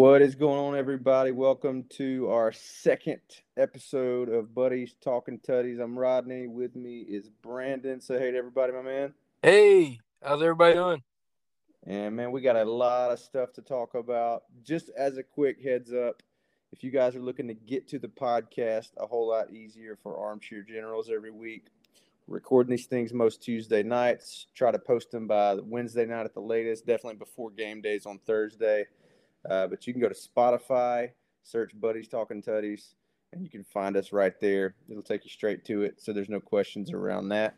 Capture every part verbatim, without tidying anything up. What is going on, everybody? Welcome to our second episode of Buddies Talking Tutties. I'm Rodney. With me is Brandon. Say hey to everybody, my man. Hey, how's everybody doing? And, man, we got a lot of stuff to talk about. Just as a quick heads up, if you guys are looking to get to the podcast a whole lot easier for Armchair Generals every week, we're recording these things most Tuesday nights. Try to post them by Wednesday night at the latest, definitely before game days on Thursday. Uh, but you can go to Spotify, search Buddies Talking Tutties, and you can find us right there. It'll take you straight to it, so there's no questions around that.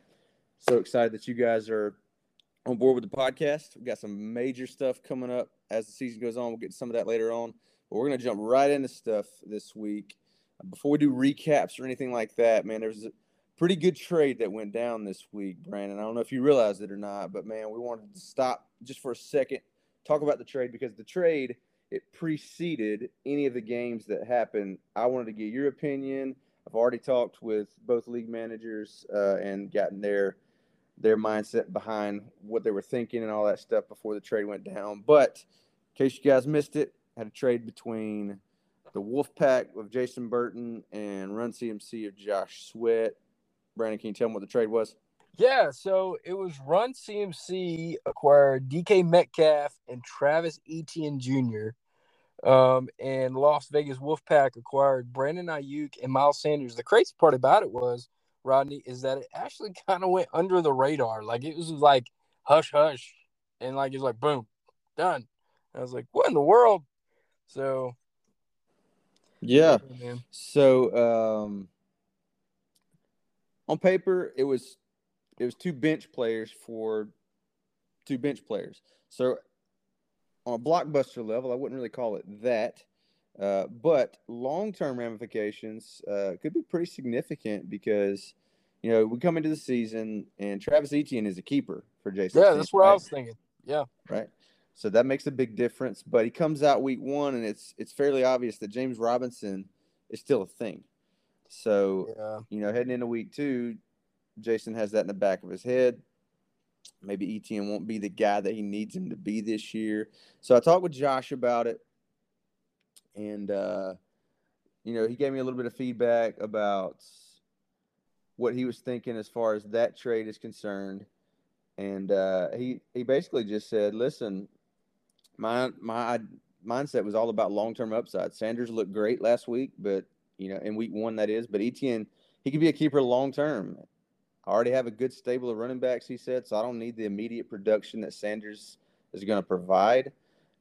So excited that you guys are on board with the podcast. We've got some major stuff coming up as the season goes on. We'll get some of that later on. But we're going to jump right into stuff this week. Before we do recaps or anything like that, man, there's a pretty good trade that went down this week, Brandon. I don't know if you realized it or not, but, man, we wanted to stop just for a second, talk about the trade, because the trade – it preceded any of the games that happened. I wanted to get your opinion. I've already talked with both league managers uh, and gotten their their mindset behind what they were thinking and all that stuff before the trade went down. But in case you guys missed it, I had a trade between the Wolfpack of Jason Burton and Run C M C of Josh Sweat. Brandon, can you tell them what the trade was? Yeah, so it was Run C M C acquired D K Metcalf and Travis Etienne Junior Um, and Las Vegas Wolfpack acquired Brandon Ayuk and Miles Sanders. The crazy part about it was, Rodney, is that it actually kind of went under the radar. Like, it was like hush, hush. And, like, it was like, boom, done. And I was like, what in the world? So. Yeah. yeah so, um, on paper, it was, it was two bench players for two bench players. So, on a blockbuster level, I wouldn't really call it that, uh, but long-term ramifications uh, could be pretty significant because, you know, we come into the season and Travis Etienne is a keeper for Jason. Yeah, that's what right? I was thinking. Yeah. Right. So that makes a big difference, but he comes out week one and it's it's fairly obvious that James Robinson is still a thing. So, yeah. you know, heading into week two, Jason has that in the back of his head. Maybe Etienne won't be the guy that he needs him to be this year. So I talked with Josh about it, and, uh, you know, he gave me a little bit of feedback about what he was thinking as far as that trade is concerned. And uh, he he basically just said, listen, my my mindset was all about long-term upside. Sanders looked great last week, but, you know, in week one that is. But Etienne, he could be a keeper long-term. I already have a good stable of running backs, he said, so I don't need the immediate production that Sanders is going to provide.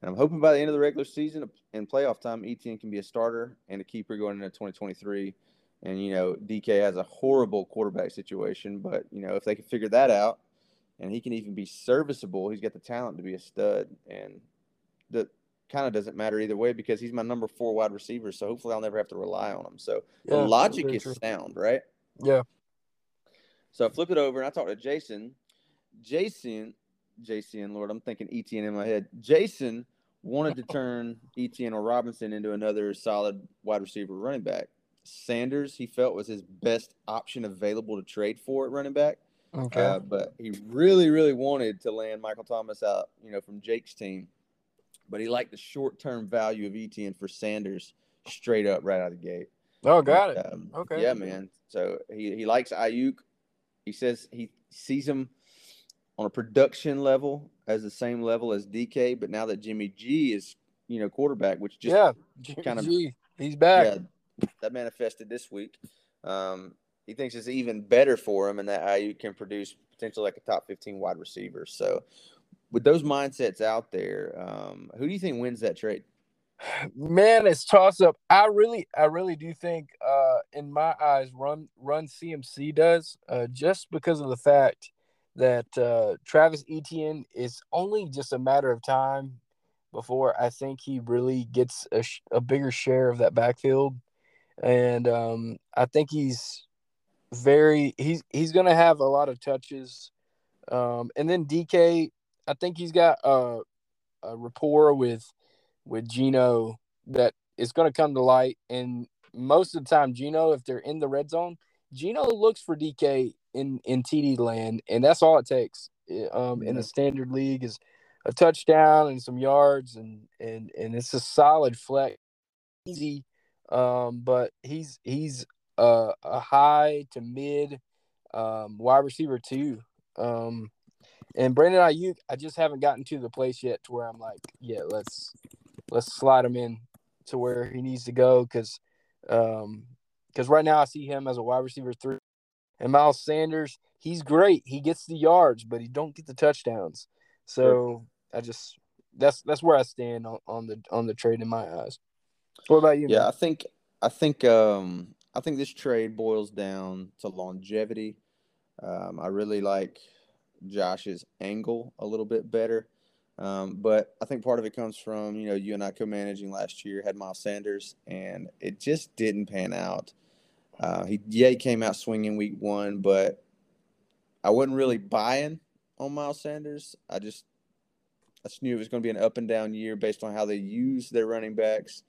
And I'm hoping by the end of the regular season and playoff time, Etienne can be a starter and a keeper going into twenty twenty-three. And, you know, D K has a horrible quarterback situation, but, you know, if they can figure that out and he can even be serviceable, he's got the talent to be a stud. And that kind of doesn't matter either way because he's my number four wide receiver, so hopefully I'll never have to rely on him. So yeah, the logic is sound, right? Yeah. So I flipped it over, and I talked to Jason. Jason, Jason, Lord, I'm thinking Etienne in my head. Jason wanted to turn Etienne or Robinson into another solid wide receiver running back. Sanders, he felt, was his best option available to trade for at running back. Okay. Uh, but he really, really wanted to land Michael Thomas out, you know, from Jake's team. But he liked the short-term value of Etienne for Sanders straight up right out of the gate. Oh, got but, it. Um, okay. Yeah, man. So he, he likes Ayuk. He says he sees him on a production level as the same level as D K, but now that Jimmy G is, you know, quarterback, which just yeah, Jimmy kind of G, he's back. Yeah, that manifested this week. Um, he thinks it's even better for him, and that Ayuk can produce potentially like a top fifteen wide receiver. So, with those mindsets out there, um, who do you think wins that trade? Man, it's toss up. I really, I really do think, uh, in my eyes, run, run C M C does, uh, just because of the fact that uh, Travis Etienne is only just a matter of time before I think he really gets a, sh- a bigger share of that backfield, and um, I think he's very he's he's going to have a lot of touches, um, and then D K, I think he's got a, a rapport with. with Geno that is going to come to light. And most of the time, Geno, if they're in the red zone, Geno looks for D K in, in T D land, and that's all it takes um, in a standard league is a touchdown and some yards, and and and it's a solid flex, easy. Um, but he's he's a, a high to mid um, wide receiver too. Um, and Brandon Ayuk, I just haven't gotten to the place yet to where I'm like, yeah, let's let's slide him in to where he needs to go, because um, because right now I see him as a wide receiver three. And Miles Sanders, he's great. He gets the yards, but he don't get the touchdowns. So sure. I just that's that's where I stand on, on the on the trade in my eyes. What about you? Yeah, man? I think I think um, I think this trade boils down to longevity. Um, I really like Josh's angle a little bit better, um, but I think part of it comes from, you know, you and I co-managing last year had Miles Sanders, and it just didn't pan out. Uh, he yeah he came out swinging week one, but I wasn't really buying on Miles Sanders. I just I just knew it was going to be an up and down year based on how they use their running backs.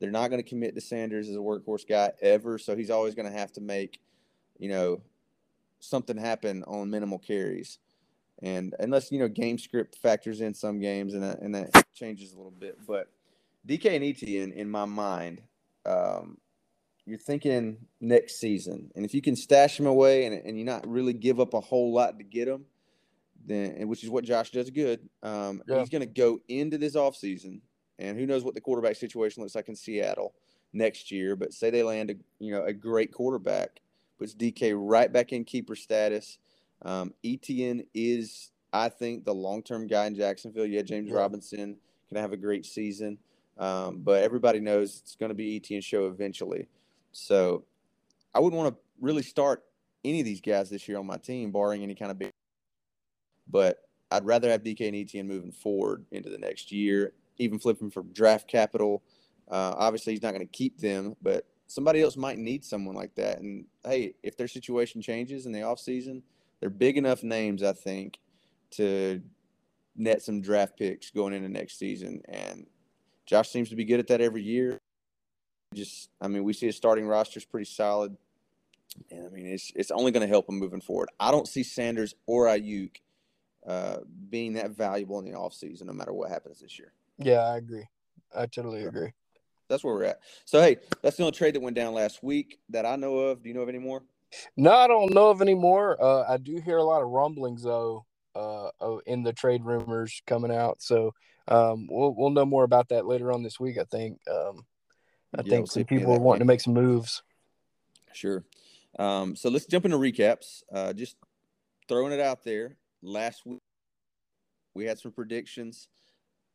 They're not going to commit to Sanders as a workhorse guy ever, so he's always going to have to make, you know, something happen on minimal carries, and unless, you know, game script factors in some games and that, and that changes a little bit. But D K and Etienne, in my mind, um, you're thinking next season, and if you can stash them away and and you not really give up a whole lot to get them, then which is what Josh does good. Um, yeah. He's going to go into this offseason, and who knows what the quarterback situation looks like in Seattle next year. But say they land a, you know, a great quarterback, puts D K right back in keeper status. Um, Etienne is, I think, the long-term guy in Jacksonville. Yeah, James yeah. Robinson can have a great season, um, but everybody knows it's going to be Etienne's show eventually. So I wouldn't want to really start any of these guys this year on my team, barring any kind of big. But I'd rather have D K and Etienne moving forward into the next year, even flipping from draft capital. Uh, obviously, he's not going to keep them, but somebody else might need someone like that. And, hey, if their situation changes in the offseason, they're big enough names, I think, to net some draft picks going into next season. And Josh seems to be good at that every year. Just, I mean, we see his starting roster is pretty solid, and I mean, it's it's only going to help him moving forward. I don't see Sanders or Ayuk uh, being that valuable in the offseason, no matter what happens this year. Yeah, I agree. I totally sure. agree. That's where we're at. So, hey, that's the only trade that went down last week that I know of. Do you know of any more? No, I don't know of any more. Uh, I do hear a lot of rumblings, though, uh, in the trade rumors coming out. So, um, we'll we'll know more about that later on this week, I think. Um, I yeah, think we'll some people are wanting to make some moves. Sure. Um, so let's jump into recaps. Uh, just throwing it out there. Last week we had some predictions.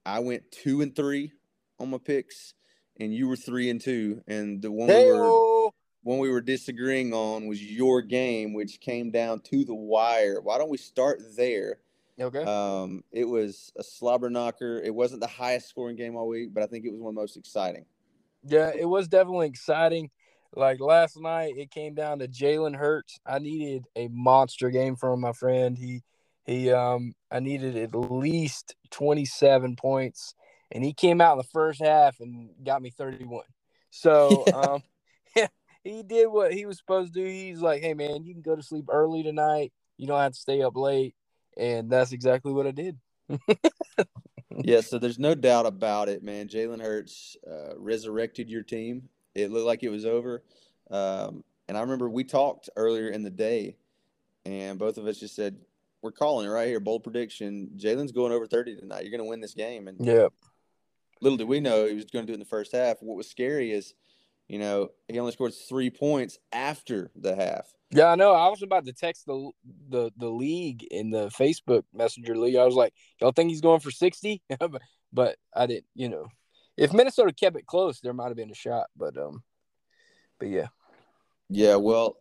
I went two and three on my picks, and you were three and two. And the one we were, one we were disagreeing on was your game, which came down to the wire. Why don't we start there? Okay. Um, it was a slobber knocker. It wasn't the highest scoring game all week, but I think it was one of the most exciting. Yeah, it was definitely exciting. Like last night, it came down to Jalen Hurts. I needed a monster game from my friend. He, he, um, I needed at least twenty-seven points, and he came out in the first half and got me thirty-one. So, yeah. um, yeah, he did what he was supposed to do. He's like, "Hey, man, you can go to sleep early tonight. You don't have to stay up late," and that's exactly what I did. Yeah, so there's no doubt about it, man. Jalen Hurts uh, resurrected your team. It looked like it was over. Um, and I remember we talked earlier in the day, and both of us just said, we're calling it right here, bold prediction. Jalen's going over thirty tonight. You're going to win this game. And yeah. Little did we know he was going to do it in the first half. What was scary is, you know, he only scored three points after the half. Yeah, I know. I was about to text the the the league in the Facebook Messenger league. I was like, y'all think he's going for sixty? But I didn't, you know. If Minnesota kept it close, there might have been a shot. But, um, but yeah. Yeah, well,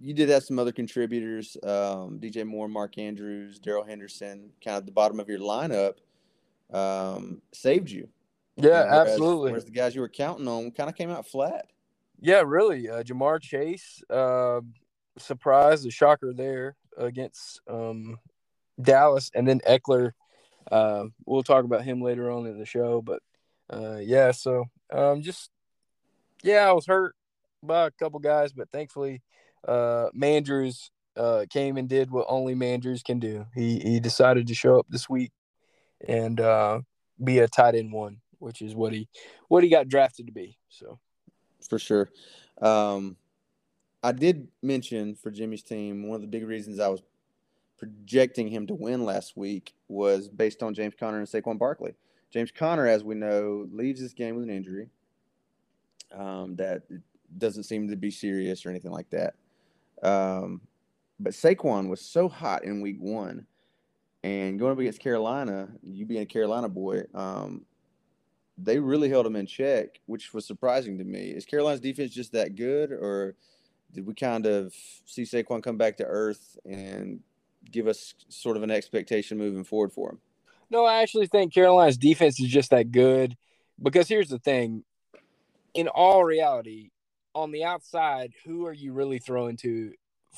you did have some other contributors, um, D J Moore, Mark Andrews, Daryl Henderson, kind of the bottom of your lineup, um, saved you. Yeah, whereas, absolutely. Whereas the guys you were counting on kind of came out flat. Yeah, really. Uh, Jamar Chase, uh, surprise, the shocker there against um, Dallas. And then Eckler, uh, we'll talk about him later on in the show. But, uh, yeah, so um, just, yeah, I was hurt by a couple guys. But thankfully, uh, Mandrews uh, came and did what only Mandrews can do. He, he decided to show up this week and uh, be a tight end one, which is what he what he got drafted to be. So, for sure. Um, I did mention for Jimmy's team, one of the big reasons I was projecting him to win last week was based on James Conner and Saquon Barkley. James Conner, as we know, leaves this game with an injury um, that doesn't seem to be serious or anything like that. Um, but Saquon was so hot in week one, and going up against Carolina, you being a Carolina boy, um, they really held him in check, which was surprising to me. Is Carolina's defense just that good, or did we kind of see Saquon come back to earth and give us sort of an expectation moving forward for him? No, I actually think Carolina's defense is just that good, because here's the thing. In all reality, on the outside, who are you really throwing to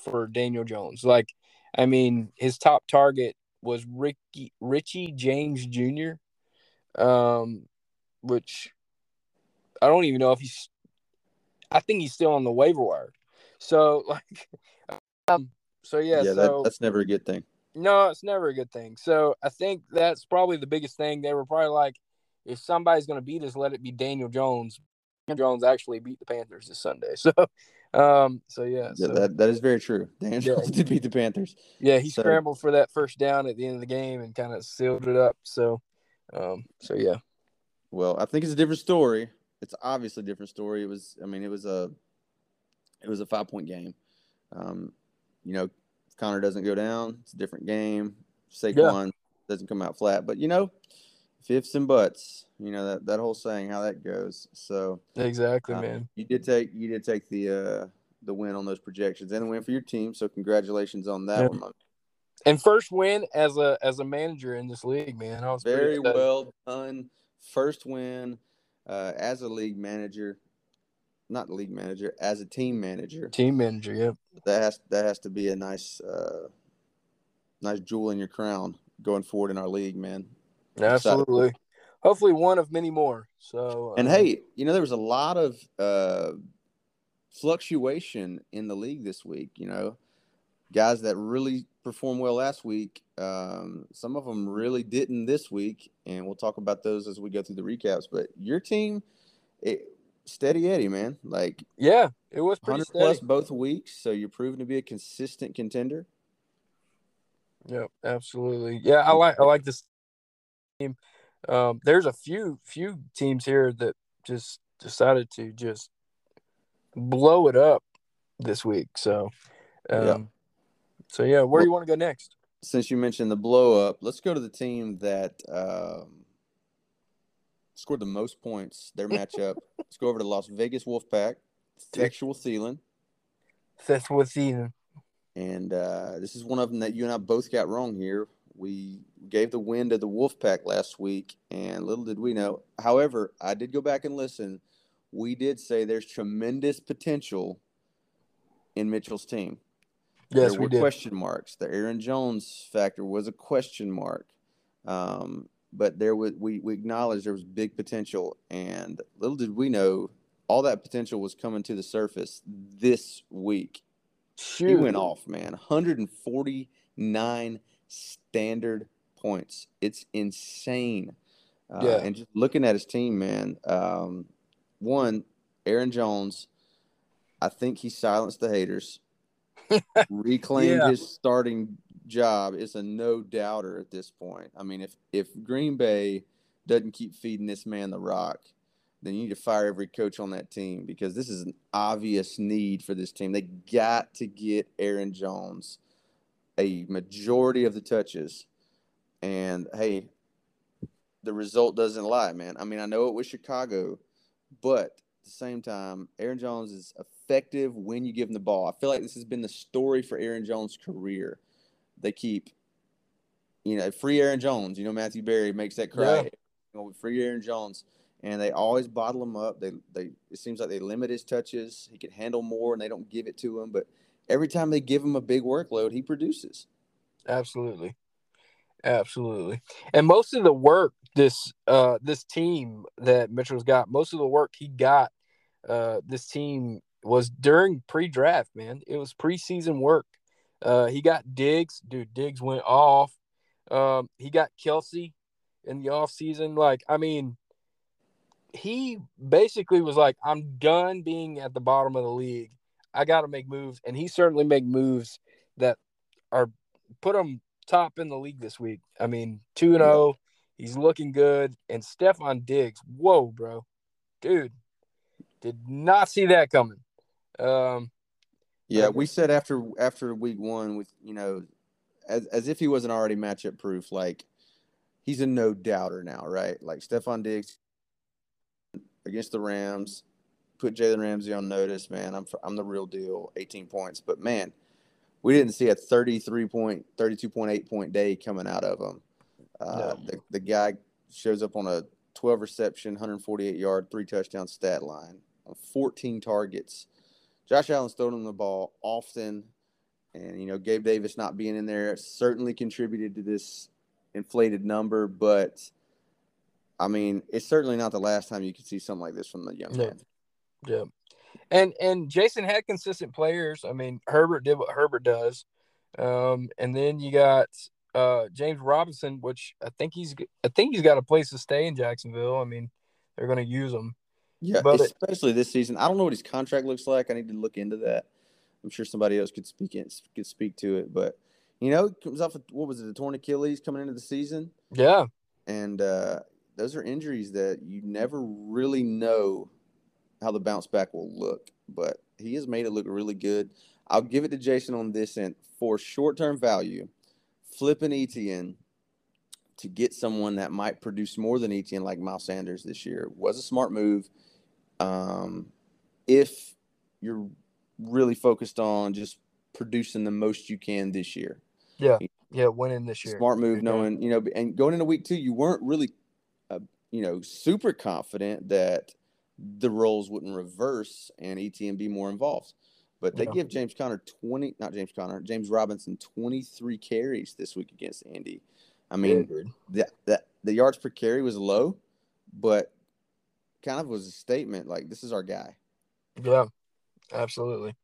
for Daniel Jones? Like, I mean, his top target was Ricky Richie James Junior, um, which I don't even know if he's – I think he's still on the waiver wire. So, like um, – so, yeah. Yeah, so, that, that's never a good thing. No, it's never a good thing. So, I think that's probably the biggest thing. They were probably like, if somebody's going to beat us, let it be Daniel Jones. Daniel Jones actually beat the Panthers this Sunday. So, um, so yeah. yeah so. That, that is very true. Daniel yeah. Jones did beat the Panthers. Yeah, he so. scrambled for that first down at the end of the game and kind of sealed it up. So, um, so yeah. Well, I think it's a different story. It's obviously a different story. It was, I mean, it was a, it was a five-point game. Um, you know, Connor doesn't go down. It's a different game. Saquon yeah. doesn't come out flat. But, you know, fifths and butts, you know, that, that whole saying, how that goes. So exactly, um, man. You did take you did take the uh, the win on those projections and the win for your team. So congratulations on that yeah. one, man. And first win as a as a manager in this league, man. I was very well done. First win uh, as a league manager, not league manager, as a team manager. Team manager, yep. Yeah. That has that has to be a nice uh, nice jewel in your crown going forward in our league, man. Absolutely. Hopefully one of many more. So, and um, hey, you know, there was a lot of uh, fluctuation in the league this week. You know, guys that really performed well last week, um, some of them really didn't this week, and we'll talk about those as we go through the recaps. But your team, it, steady Eddie, man. Like, yeah, it was pretty steady. one hundred plus both weeks, so you're proven to be a consistent contender. Yep, absolutely. Yeah, I like I like this. Um, there's a few few teams here that just decided to just blow it up this week. So, um, yeah. so yeah, where well, do you want to go next? Since you mentioned the blow up, let's go to the team that um, scored the most points. Their matchup. Let's go over to Las Vegas Wolfpack. Sexual Thielen. Sexual Thielen. And uh, this is one of them that you and I both got wrong here. We gave the win to the Wolfpack last week, and little did we know. However, I did go back and listen. We did say there's tremendous potential in Mitchell's team. Yes, there we were did. Question marks. The Aaron Jones factor was a question mark, um, but there was we, we acknowledged there was big potential, and little did we know all that potential was coming to the surface this week. Shoot. He went off, man. one hundred forty-nine standard points. It's insane. Uh, yeah. And just looking at his team, man, um, one, Aaron Jones, I think he silenced the haters, reclaimed yeah. his starting job. It's a no-doubter at this point. I mean, if, if Green Bay doesn't keep feeding this man the rock, then you need to fire every coach on that team, because this is an obvious need for this team. They got to get Aaron Jones a majority of the touches, and hey, the result doesn't lie, man. I mean, I know it was Chicago, but at the same time, Aaron Jones is effective when you give him the ball. I feel like this has been the story for Aaron Jones' career. They keep, you know, free Aaron Jones. You know, Matthew Berry makes that cry. Yeah. You know, free Aaron Jones, and they always bottle him up. They, they. It seems like they limit his touches. He can handle more, and they don't give it to him, but every time they give him a big workload, he produces. Absolutely. Absolutely. And most of the work this uh, this team that Mitchell's got, most of the work he got uh, this team was during pre-draft, man. It was preseason work. Uh, he got Diggs. Dude, Diggs went off. Um, he got Kelsey. in the offseason. Like, I mean, he basically was like, I'm done being at the bottom of the league. I got to make moves. And he certainly made moves that are put him top in the league this week. I mean, two and oh, he's looking good. And Stephon Diggs, whoa, bro. Dude, did not see that coming. Um, yeah, we said after after week one, with you know, as as if he wasn't already matchup proof, like he's a no doubter now, right? Like Stephon Diggs against the Rams, put Jalen Ramsey on notice, man. I'm I'm the real deal, eighteen points. But man, we didn't see a thirty-three point, thirty-two point eight point day coming out of him. Uh, no. the, the guy shows up on a twelve reception, one hundred forty-eight yard, three touchdown stat line on fourteen targets. Josh Allen's throwing him the ball often, and, you know, Gabe Davis not being in there certainly contributed to this inflated number, but, I mean, it's certainly not the last time you could see something like this from the young man. Yeah. yeah. And and Jason had consistent players. I mean, Herbert did what Herbert does. Um, and then you got uh, James Robinson, which I think he's I think he's got a place to stay in Jacksonville. I mean, they're going to use him. Yeah, but especially it, this season. I don't know what his contract looks like. I need to look into that. I'm sure somebody else could speak in, could speak to it. But, you know, it comes off of, what was it, a torn Achilles coming into the season? Yeah. And uh, those are injuries that you never really know how the bounce back will look. But he has made it look really good. I'll give it to Jason on this end. For short-term value, flip an Etienne to get someone that might produce more than Etienne, like Miles Sanders this year, was a smart move. Um, if you're really focused on just producing the most you can this year. Yeah. Yeah. Winning this year. Smart move, knowing, you know, and going into week two, you weren't really, uh, you know, super confident that the roles wouldn't reverse and E T N be more involved, but they yeah. give James Conner twenty, not James Conner, James Robinson, twenty-three carries this week against Indy. I mean, yeah, the, the, the yards per carry was low, but kind of was a statement, like, this is our guy. Yeah, absolutely.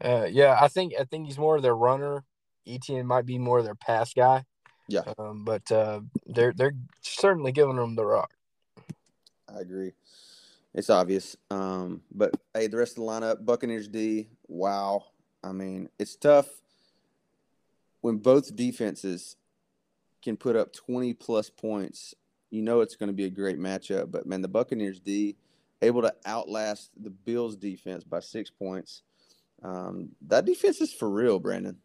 Uh, yeah, I think I think he's more of their runner. Etienne might be more of their pass guy. Yeah. Um, but uh, they're, they're certainly giving him the rock. I agree. It's obvious. Um, but, hey, the rest of the lineup, Buccaneers D, wow. I mean, it's tough when both defenses can put up twenty-plus points. You know it's going to be a great matchup. But, man, the Buccaneers D able to outlast the Bills defense by six points. Um, that defense is for real, Brandon.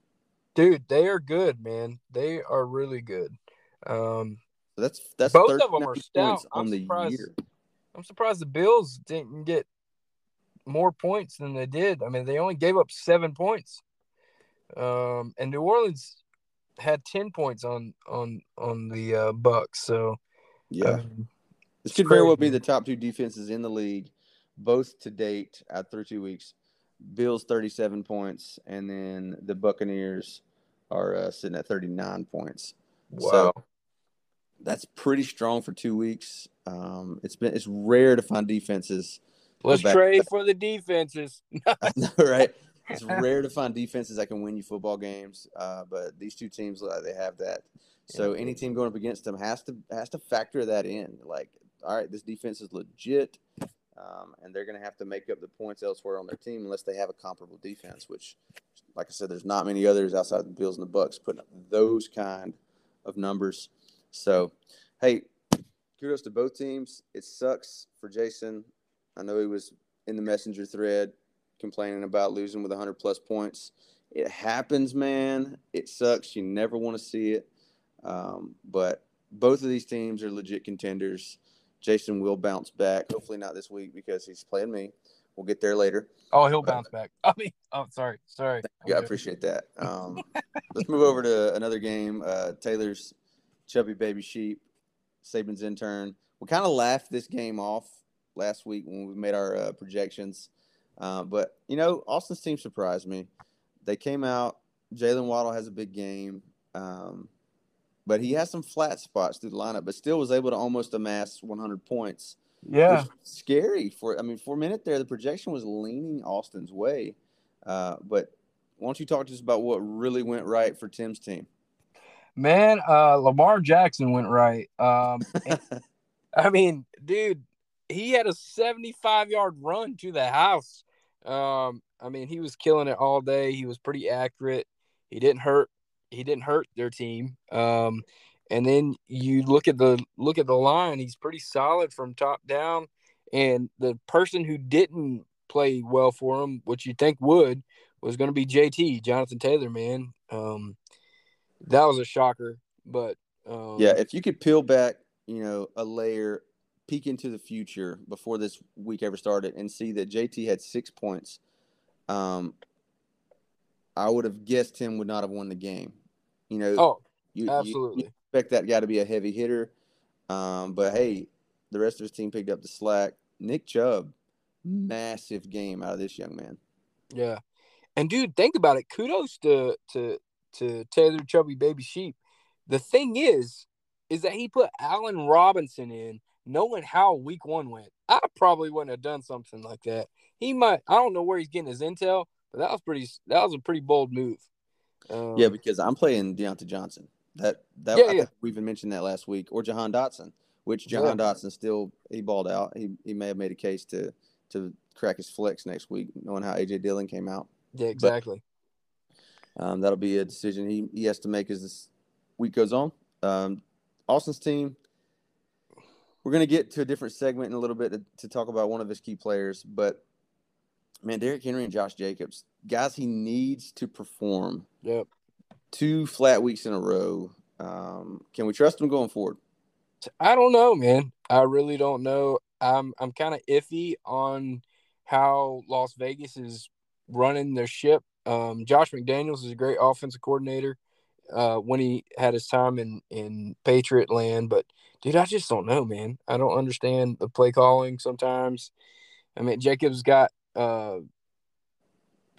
Dude, they are good, man. They are really good. Um, that's that's both of them are stout on the year. I'm surprised the Bills didn't get more points than they did. I mean, they only gave up seven points. Um, and New Orleans had ten points on on on the uh, Bucs, so yeah, um, this could very well be the top two defenses in the league, both to date out through two weeks. Bills thirty-seven points, and then the Buccaneers are uh, sitting at thirty-nine points. Wow, so that's pretty strong for two weeks. Um, it's been it's rare to find defenses. Let's trade for the defenses, know, right? It's rare to find defenses that can win you football games, uh, but these two teams, uh, they have that. So any team going up against them has to has to factor that in. Like, all right, this defense is legit, um, and they're going to have to make up the points elsewhere on their team unless they have a comparable defense, which, like I said, there's not many others outside of the Bills and the Bucs putting up those kind of numbers. So, hey, kudos to both teams. It sucks for Jason. I know he was in the messenger thread complaining about losing with one hundred plus points. It happens, man. It sucks. You never want to see it. Um, but both of these teams are legit contenders. Jason will bounce back. Hopefully not this week because he's playing me. We'll get there later. Oh, he'll bounce uh, back. I mean, oh, sorry. Sorry. Yeah, I appreciate that. Um, let's move over to another game. Uh, Taylor's chubby baby sheep, Saban's intern. We kind of laughed this game off last week when we made our uh, projections. Uh, but, you know, Austin's team surprised me. They came out. Jalen Waddle has a big game. Um, but he has some flat spots through the lineup, but still was able to almost amass one hundred points. Yeah. Which was scary. For I mean, for a minute there, the projection was leaning Austin's way. Uh, but why don't you talk to us about what really went right for Tim's team? Man, uh, Lamar Jackson went right. Um, and, I mean, dude, he had a seventy-five-yard run to the house. Um, I mean, he was killing it all day. He was pretty accurate. He didn't hurt. He didn't hurt their team. Um, and then you look at the look at the line. He's pretty solid from top down. And the person who didn't play well for him, which you think would, was going to be J T, Jonathan Taylor. Man, um, that was a shocker. But um, yeah, if you could peel back, you know, a layer, peek into the future before this week ever started, and see that J T had six points. Um, I would have guessed him would not have won the game. You know, oh, you, absolutely you expect that guy to be a heavy hitter. Um, but hey, the rest of his team picked up the slack. Nick Chubb, massive game out of this young man. Yeah, and dude, think about it. Kudos to to to Taylor Chubby Baby Sheep. The thing is, is that he put Allen Robinson in, knowing how Week One went. I probably wouldn't have done something like that. He might. I don't know where he's getting his intel. That was pretty. That was a pretty bold move. Um, yeah, because I'm playing Deontay Johnson. That that yeah, I yeah. think we even mentioned that last week, or Jahan Dotson, which Jahan yeah. Dotson still he balled out. He he may have made a case to to crack his flex next week, knowing how A J Dillon came out. Yeah, exactly. But, um, that'll be a decision he, he has to make as this week goes on. Um, Austin's team. We're gonna get to a different segment in a little bit to, to talk about one of his key players, but. Man, Derrick Henry and Josh Jacobs, guys he needs to perform. Yep. Two flat weeks in a row. Um, can we trust him going forward? I don't know, man. I really don't know. I'm I'm kind of iffy on how Las Vegas is running their ship. Um, Josh McDaniels is a great offensive coordinator uh, when he had his time in, in Patriot land. But, dude, I just don't know, man. I don't understand the play calling sometimes. I mean, Jacobs got – Uh,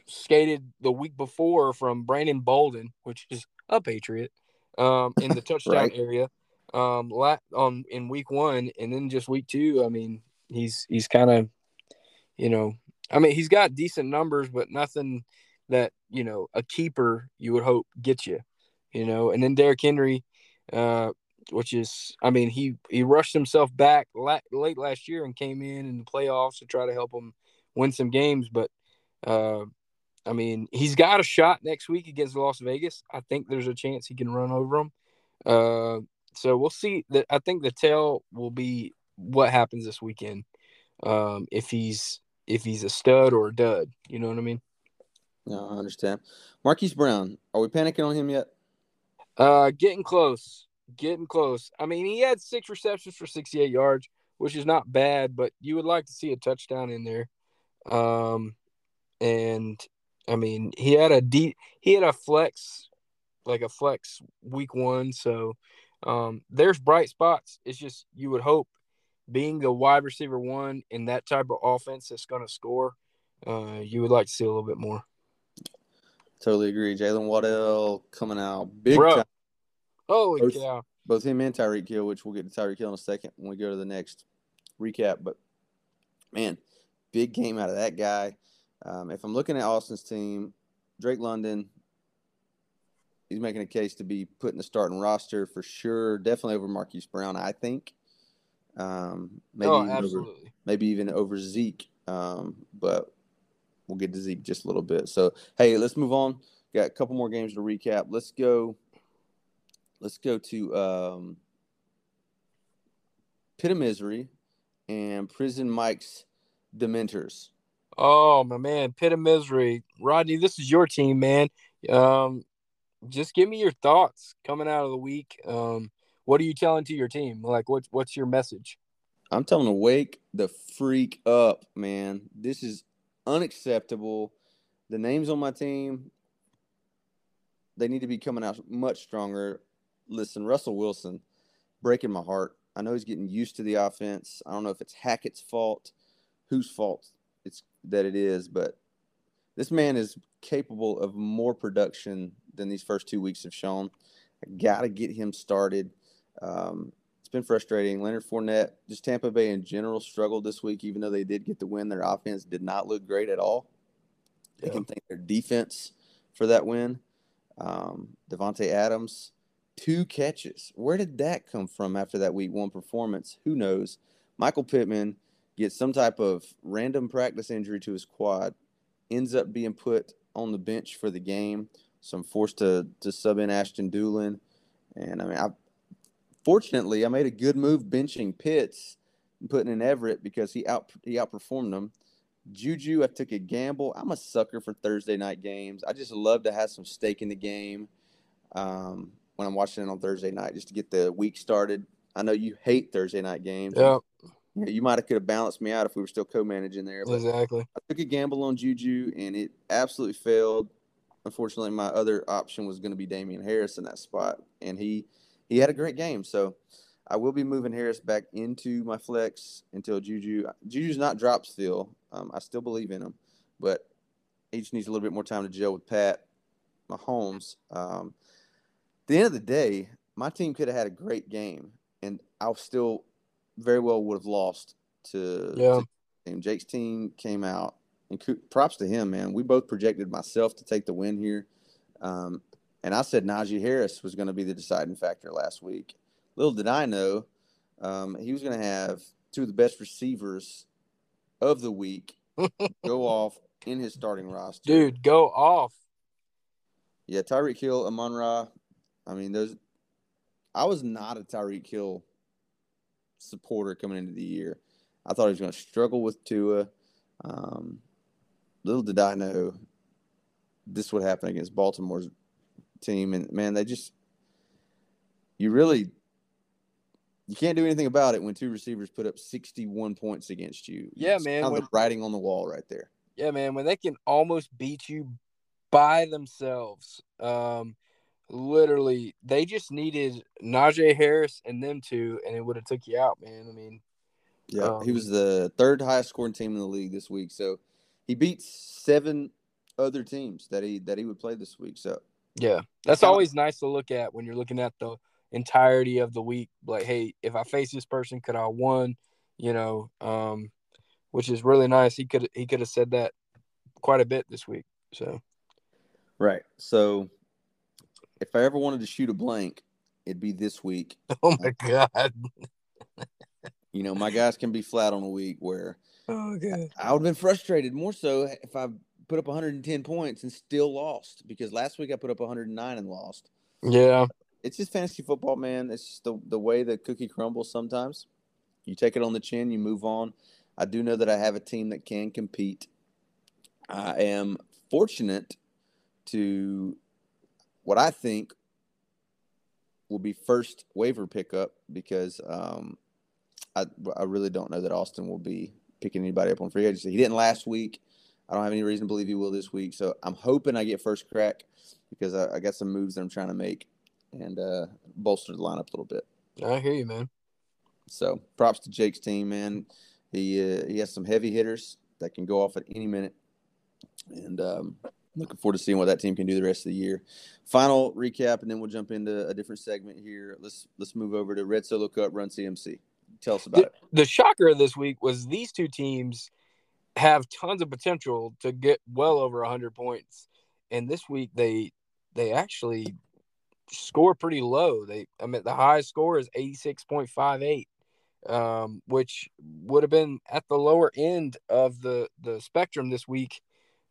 skated the week before from Brandon Bolden, which is a Patriot, um, in the touchdown right. area, um, la- on in week one, and then just week two. I mean, he's he's kind of, you know, I mean, he's got decent numbers, but nothing that you know a keeper you would hope gets you, you know. And then Derrick Henry, uh, which is, I mean, he he rushed himself back la- late last year and came in in the playoffs to try to help him win some games, but, uh, I mean, he's got a shot next week against Las Vegas. I think there's a chance he can run over them. Uh, so we'll see. That I think the tell will be what happens this weekend, um, if he's if he's a stud or a dud. You know what I mean? No, I understand. Marquise Brown, are we panicking on him yet? Uh, getting close. Getting close. I mean, he had six receptions for sixty-eight yards, which is not bad, but you would like to see a touchdown in there. Um, and I mean, he had a deep, he had a flex, like a flex week one. So, um, there's bright spots. It's just, you would hope being the wide receiver one in that type of offense that's going to score, uh, you would like to see a little bit more. Totally agree. Jalen Waddell coming out big Bro. time. Holy both, cow. Both him and Tyreek Hill, which we'll get to Tyreek Hill in a second when we go to the next recap. But man, big game out of that guy. Um, if I'm looking at Austin's team, Drake London, he's making a case to be put in the starting roster for sure. Definitely over Marquise Brown, I think. Um, maybe oh, absolutely. Over, maybe even over Zeke. Um, but we'll get to Zeke just a little bit. So, hey, let's move on. Got a couple more games to recap. Let's go. Let's go to um, Pit of Misery and Prison Mike's Dementors. Oh, my man, Pit of Misery. Rodney, this is your team, man. Um, just give me your thoughts coming out of the week. Um, what are you telling to your team? Like, what's what's your message? I'm telling them to wake the freak up, man. This is unacceptable. The names on my team, they need to be coming out much stronger. Listen, Russell Wilson, breaking my heart. I know he's getting used to the offense. I don't know if it's Hackett's fault. Whose fault it's that it is, but this man is capable of more production than these first two weeks have shown. I gotta get him started. Um, it's been frustrating. Leonard Fournette, just Tampa Bay in general, struggled this week, even though they did get the win. Their offense did not look great at all. They yeah. can thank their defense for that win. Um, Devontae Adams, two catches. Where did that come from after that week one performance? Who knows? Michael Pittman gets some type of random practice injury to his quad, ends up being put on the bench for the game. So I'm forced to, to sub in Ashton Doolin. And, I mean, I fortunately, I made a good move benching Pitts and putting in Everett because he out he outperformed them. Juju, I took a gamble. I'm a sucker for Thursday night games. I just love to have some stake in the game um, when I'm watching it on Thursday night just to get the week started. I know you hate Thursday night games. Yeah. You might have could have balanced me out if we were still co-managing there. But exactly. I took a gamble on Juju, and it absolutely failed. Unfortunately, my other option was going to be Damian Harris in that spot, and he he had a great game. So I will be moving Harris back into my flex until Juju. Juju's not dropped still. Um, I still believe in him, but he just needs a little bit more time to gel with Pat Mahomes. Um, at the end of the day, my team could have had a great game, and I still very well would have lost to, yeah. to Jake's team came out. And props to him, man. We both projected myself to take the win here. Um, and I said Najee Harris was going to be the deciding factor last week. Little did I know, um, he was going to have two of the best receivers of the week go off in his starting roster. Dude, go off. Yeah, Tyreek Hill, Amon-Ra. I mean, those. I was not a Tyreek Hill supporter coming into the year. I thought he was going to struggle with Tua. Um, little did I know this would happen against Baltimore's team. And, man, they just – you really – you can't do anything about it when two receivers put up sixty-one points against you. Yeah, it's man. Kind of when, the writing on the wall right there. Yeah, man. When they can almost beat you by themselves, um, literally, they just needed Najee Harris and them two, and it would have took you out, man. I mean, yeah, um, he was the third highest scoring team in the league this week. So he beat seven other teams that he that he would play this week. So yeah, that's always nice to look at when you're looking at the entirety of the week. Like, hey, if I face this person, could I have won? You know, um, which is really nice. He could he could have said that quite a bit this week. So right. So if I ever wanted to shoot a blank, it'd be this week. Oh my God. You know, my guys can be flat on a week where oh, good. I, I would have been frustrated more so if I put up one hundred ten points and still lost, because last week I put up one hundred nine and lost. Yeah. It's just fantasy football, man. It's just the, the way the cookie crumbles sometimes. You take it on the chin, you move on. I do know that I have a team that can compete. I am fortunate to what I think will be first waiver pickup because um, – I, I really don't know that Austin will be picking anybody up on free agency. He didn't last week. I don't have any reason to believe he will this week. So I'm hoping I get first crack because I, I got some moves that I'm trying to make and uh, bolster the lineup a little bit. I hear you, man. So props to Jake's team, man. He uh, he has some heavy hitters that can go off at any minute. And um, looking forward to seeing what that team can do the rest of the year. Final recap, and then we'll jump into a different segment here. Let's let's move over to Red Solo Cup Run C M C. Tell us about the, it. The shocker of this week was these two teams have tons of potential to get well over one hundred points, and this week they they actually score pretty low. They I mean the highest score is eighty-six point five eight, um, which would have been at the lower end of the the spectrum this week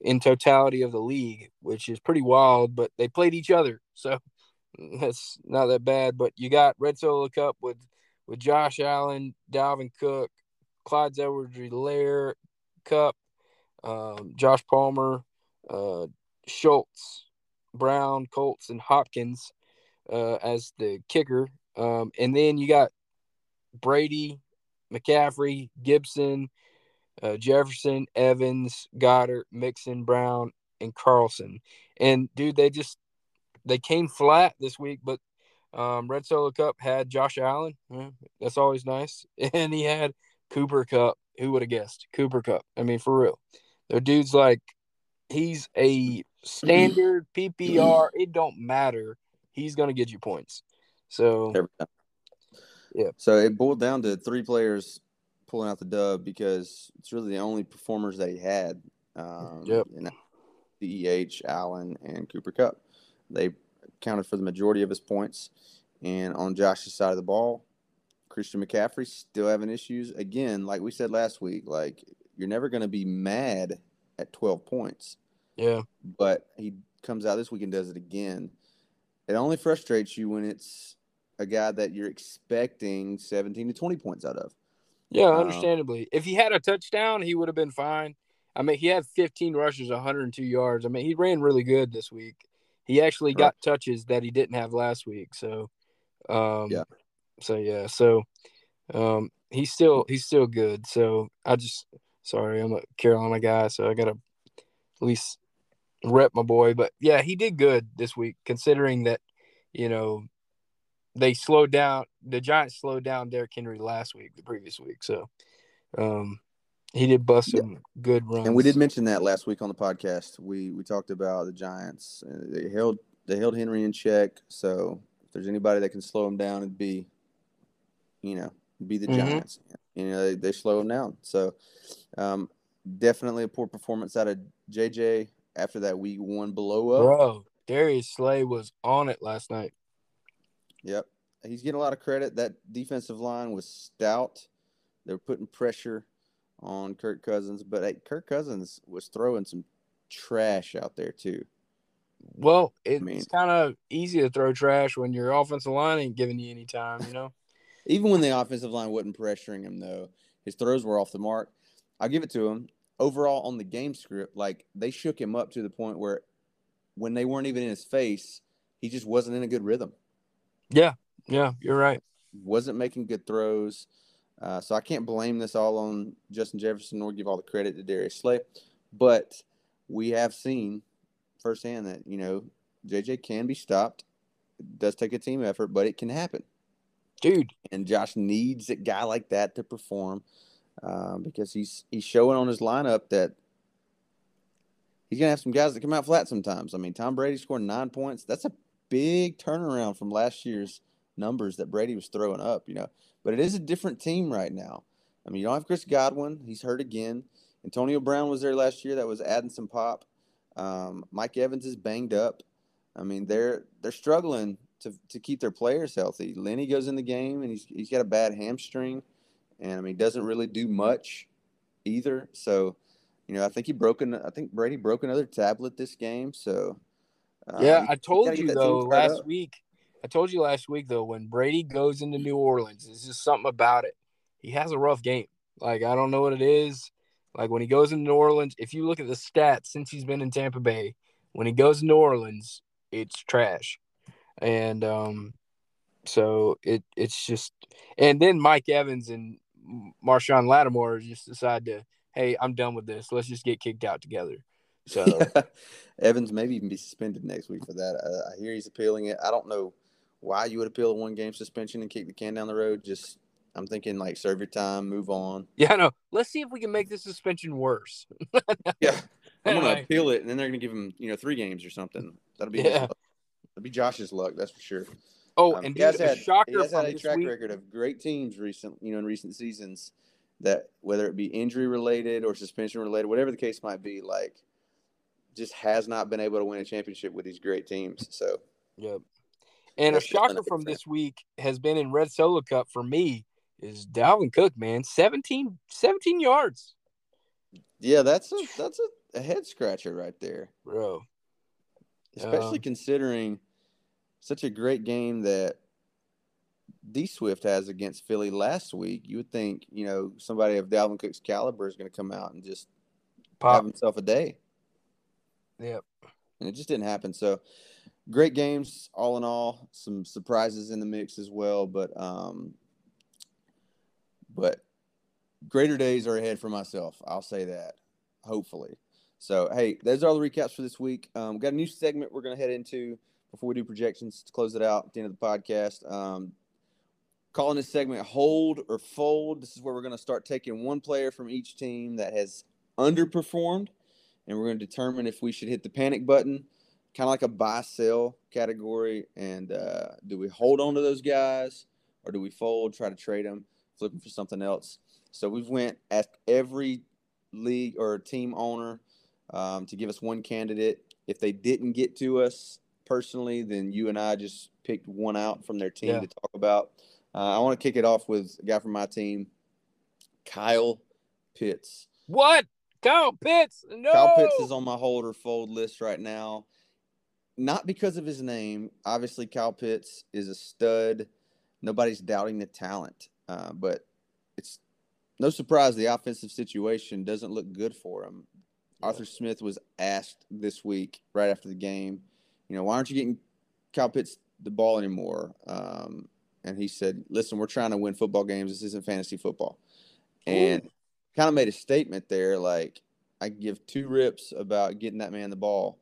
in totality of the league, which is pretty wild. But they played each other, so that's not that bad. But you got Red Solo Cup with. With Josh Allen, Dalvin Cook, Clyde Edwards-Helaire, Cup, um, Josh Palmer, uh, Schultz, Brown, Colts, and Hopkins uh, as the kicker. Um, and then you got Brady, McCaffrey, Gibson, uh, Jefferson, Evans, Goddard, Mixon, Brown, and Carlson. And, dude, they just – they came flat this week, but – Um, Red Solo Cup had Josh Allen. Yeah, that's always nice. And he had Cooper Cup. Who would have guessed? Cooper Cup. I mean, for real. The dude's like, he's a standard P P R. It don't matter. He's going to get you points. So, yeah. So it boiled down to three players pulling out the dub because it's really the only performers that he had. Um, yep. You know, D E H, Allen, and Cooper Cup. They accounted for the majority of his points. And on Josh's side of the ball, Christian McCaffrey still having issues. Again, like we said last week, like you're never going to be mad at twelve points. Yeah. But he comes out this week and does it again. It only frustrates you when it's a guy that you're expecting seventeen to twenty points out of. Yeah, understandably. Um, if he had a touchdown, he would have been fine. I mean, he had fifteen rushes, one hundred two yards. I mean, he ran really good this week. He actually right. got touches that he didn't have last week. So, um, yeah. So, yeah. So, um, he's still he's still good. So, I just – sorry, I'm a Carolina guy, so I got to at least rep my boy. But, yeah, he did good this week considering that, you know, they slowed down – the Giants slowed down Derrick Henry last week, the previous week. So, um, he did bust some yeah. good runs. And we did mention that last week on the podcast. We we talked about the Giants. They held they held Henry in check. So, if there's anybody that can slow him down, it'd be, you know, be the mm-hmm. Giants. You know, they, they slow him down. So, um, definitely a poor performance out of J J after that week one blow up. Bro, Darius Slay was on it last night. Yep. He's getting a lot of credit. That defensive line was stout. They were putting pressure on Kirk Cousins. But, hey, Kirk Cousins was throwing some trash out there, too. Well, it's I mean, kind of easy to throw trash when your offensive line ain't giving you any time, you know? Even when the offensive line wasn't pressuring him, though, his throws were off the mark. I'll give it to him. Overall, on the game script, like, they shook him up to the point where when they weren't even in his face, he just wasn't in a good rhythm. Yeah, yeah, you're right. Wasn't making good throws. Uh, so I can't blame this all on Justin Jefferson or give all the credit to Darius Slay. But we have seen firsthand that, you know, J J can be stopped. It does take a team effort, but it can happen. Dude. And Josh needs a guy like that to perform uh, because he's he's showing on his lineup that he's going to have some guys that come out flat sometimes. I mean, Tom Brady scored nine points. That's a big turnaround from last year's numbers that Brady was throwing up, you know. But it is a different team right now. I mean, you don't have Chris Godwin. He's hurt again. Antonio Brown was there last year. That was adding some pop. Um, Mike Evans is banged up. I mean, they're they're struggling to to keep their players healthy. Lenny goes in the game, and he's he's got a bad hamstring. And, I mean, doesn't really do much either. So, you know, I think he broke an, I think Brady broke another tablet this game. So, uh, yeah, he, I told you, though, last up. week. I told you last week, though, when Brady goes into New Orleans, there's just something about it. He has a rough game. Like, I don't know what it is. Like, when he goes into New Orleans, if you look at the stats since he's been in Tampa Bay, when he goes to New Orleans, it's trash. And um, so it it's just – and then Mike Evans and Marshawn Lattimore just decide to, hey, I'm done with this. Let's just get kicked out together. So yeah. Evans maybe even be suspended next week for that. I, I hear he's appealing it. I don't know why you would appeal a one-game suspension and kick the can down the road. Just I'm thinking, like, serve your time, move on. Yeah, I know. Let's see if we can make this suspension worse. Yeah. I'm going to appeal it, and then they're going to give him, you know, three games or something. That'll be yeah. That'll be Josh's luck, that's for sure. Oh, um, and he has had, shocker he has had a track week. record of great teams recent, you know, in recent seasons that whether it be injury-related or suspension-related, whatever the case might be, like, just has not been able to win a championship with these great teams. So, yeah. And a shocker from this week has been in Red Solo Cup for me is Dalvin Cook, man. seventeen, seventeen yards. Yeah, that's a that's a, a head scratcher right there. Bro. Especially um, considering such a great game that D Swift has against Philly last week. You would think, you know, somebody of Dalvin Cook's caliber is going to come out and just pop. Have himself a day. Yep. And it just didn't happen. So, great games, all in all. Some surprises in the mix as well, but um, but greater days are ahead for myself. I'll say that, hopefully. So, hey, those are all the recaps for this week. Um, got a new segment we're going to head into before we do projections to close it out at the end of the podcast. Um, calling this segment Hold or Fold. This is where we're going to start taking one player from each team that has underperformed, and we're going to determine if we should hit the panic button. Kind of like a buy-sell category, and uh, do we hold on to those guys, or do we fold, try to trade them, flip them for something else? So we've went asked every league or team owner um, to give us one candidate. If they didn't get to us, personally, then you and I just picked one out from their team yeah. to talk about. Uh, I want to kick it off with a guy from my team, Kyle Pitts. What? Kyle Pitts? No. Kyle Pitts is on my hold or fold list right now. Not because of his name. Obviously, Kyle Pitts is a stud. Nobody's doubting the talent, uh, but it's no surprise the offensive situation doesn't look good for him. Yeah. Arthur Smith was asked this week right after the game, you know, why aren't you getting Kyle Pitts the ball anymore? Um, and he said, listen, we're trying to win football games. This isn't fantasy football. And Ooh. kind of made a statement there, like, I give two rips about getting that man the ball.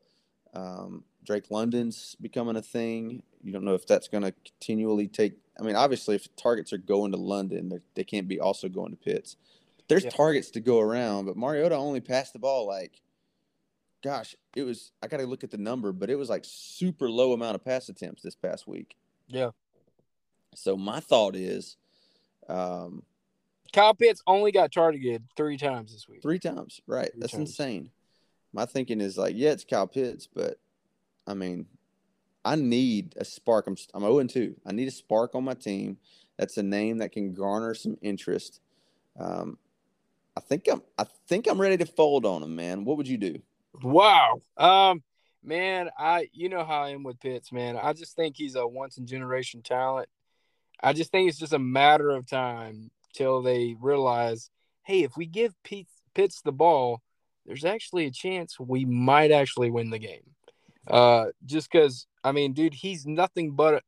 Um, Drake London's becoming a thing. You don't know if that's going to continually take – I mean, obviously, if targets are going to London, they can't be also going to Pitts. But there's yeah. targets to go around, but Mariota only passed the ball like, gosh, it was – I got to look at the number, but it was like super low amount of pass attempts this past week. Yeah. So my thought is um, – Kyle Pitts only got targeted three times this week. Three times, right. Three That's times. insane. My thinking is like, yeah, it's Kyle Pitts, but, I mean, I need a spark. I'm I'm oh and two. I need a spark on my team. That's a name that can garner some interest. Um, I think I'm I think I'm ready to fold on him, man. What would you do? Wow. Um, man, I you know how I am with Pitts, man. I just think he's a once-in-generation talent. I just think it's just a matter of time till they realize, hey, if we give Pitts the ball, there's actually a chance we might actually win the game. Uh, just because, I mean, dude, he's nothing but a,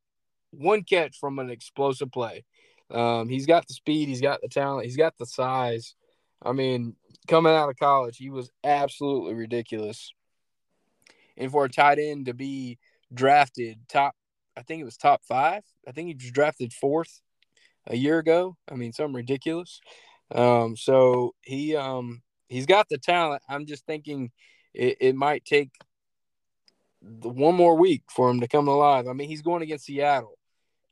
one catch from an explosive play. Um, he's got the speed. He's got the talent. He's got the size. I mean, coming out of college, he was absolutely ridiculous. And for a tight end to be drafted top, I think it was top five. I think he was drafted fourth a year ago. I mean, something ridiculous. Um, so he um, he's got the talent. I'm just thinking it, it might take the one more week for him to come alive. I mean, he's going against Seattle.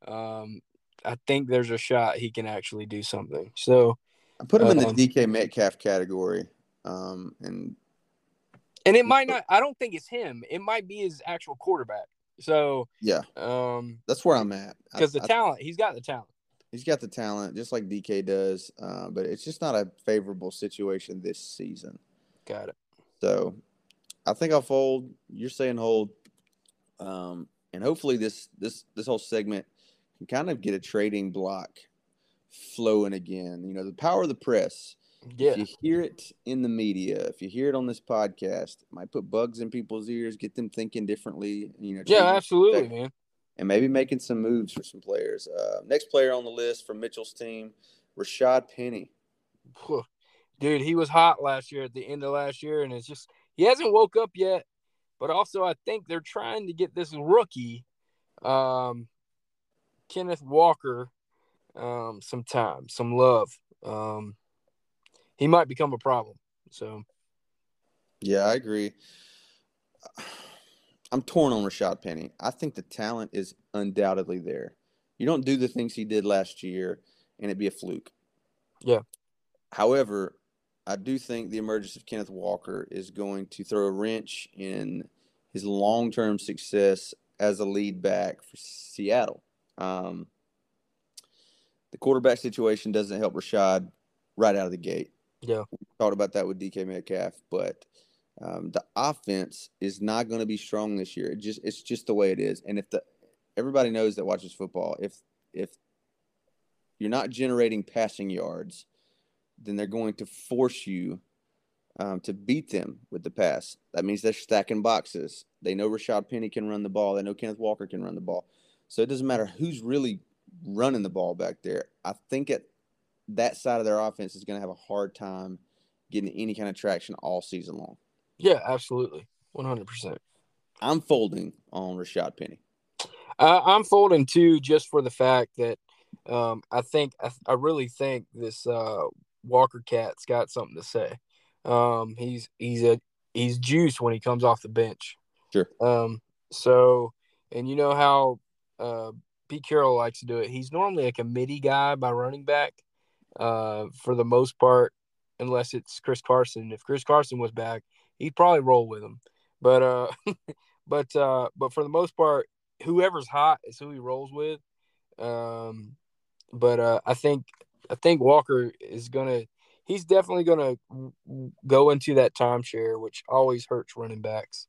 Um, I think there's a shot he can actually do something. So I put him um, in the D K Metcalf category, um, and and it might not. I don't think it's him. It might be his actual quarterback. So yeah, um, that's where I'm at because the I, talent. He's got the talent. He's got the talent, just like D K does, uh, but it's just not a favorable situation this season. Got it. So, I think I'll fold. You're saying hold, um, and hopefully this this this whole segment can kind of get a trading block flowing again. You know, the power of the press. Yeah. If you hear it in the media, if you hear it on this podcast, it might put bugs in people's ears, get them thinking differently. You know. Yeah, absolutely, respect. man. And maybe making some moves for some players. Uh, next player on the list for Mitchell's team, Rashad Penny. Dude, he was hot last year at the end of last year, and it's just he hasn't woke up yet. But also I think they're trying to get this rookie, um, Kenneth Walker, um, some time, some love. Um, he might become a problem. So, yeah, I agree. I'm torn on Rashad Penny. I think the talent is undoubtedly there. You don't do the things he did last year, and it'd be a fluke. Yeah. However, I do think the emergence of Kenneth Walker is going to throw a wrench in his long-term success as a lead back for Seattle. Um, the quarterback situation doesn't help Rashad right out of the gate. Yeah. We thought about that with D K Metcalf, but – Um, the offense is not going to be strong this year. It just it's just the way it is. And if the everybody knows that watches football, if if you're not generating passing yards, then they're going to force you um, to beat them with the pass. That means they're stacking boxes. They know Rashad Penny can run the ball. They know Kenneth Walker can run the ball. So it doesn't matter who's really running the ball back there. I think at that side of their offense is going to have a hard time getting any kind of traction all season long. Yeah, absolutely. one hundred percent. I'm folding on Rashad Penny. Uh, I'm folding, too, just for the fact that um, I think I, I really think this uh, Walker cat's got something to say. Um, he's he's a he's juice when he comes off the bench. Sure. Um, so, and you know how uh, Pete Carroll likes to do it. He's normally a committee guy by running back uh, for the most part, unless it's Chris Carson. If Chris Carson was back, he'd probably roll with him. But uh, But uh, but for the most part, whoever's hot is who he rolls with. Um, but uh, I think I think Walker is gonna. He's definitely gonna go into that timeshare, which always hurts running backs,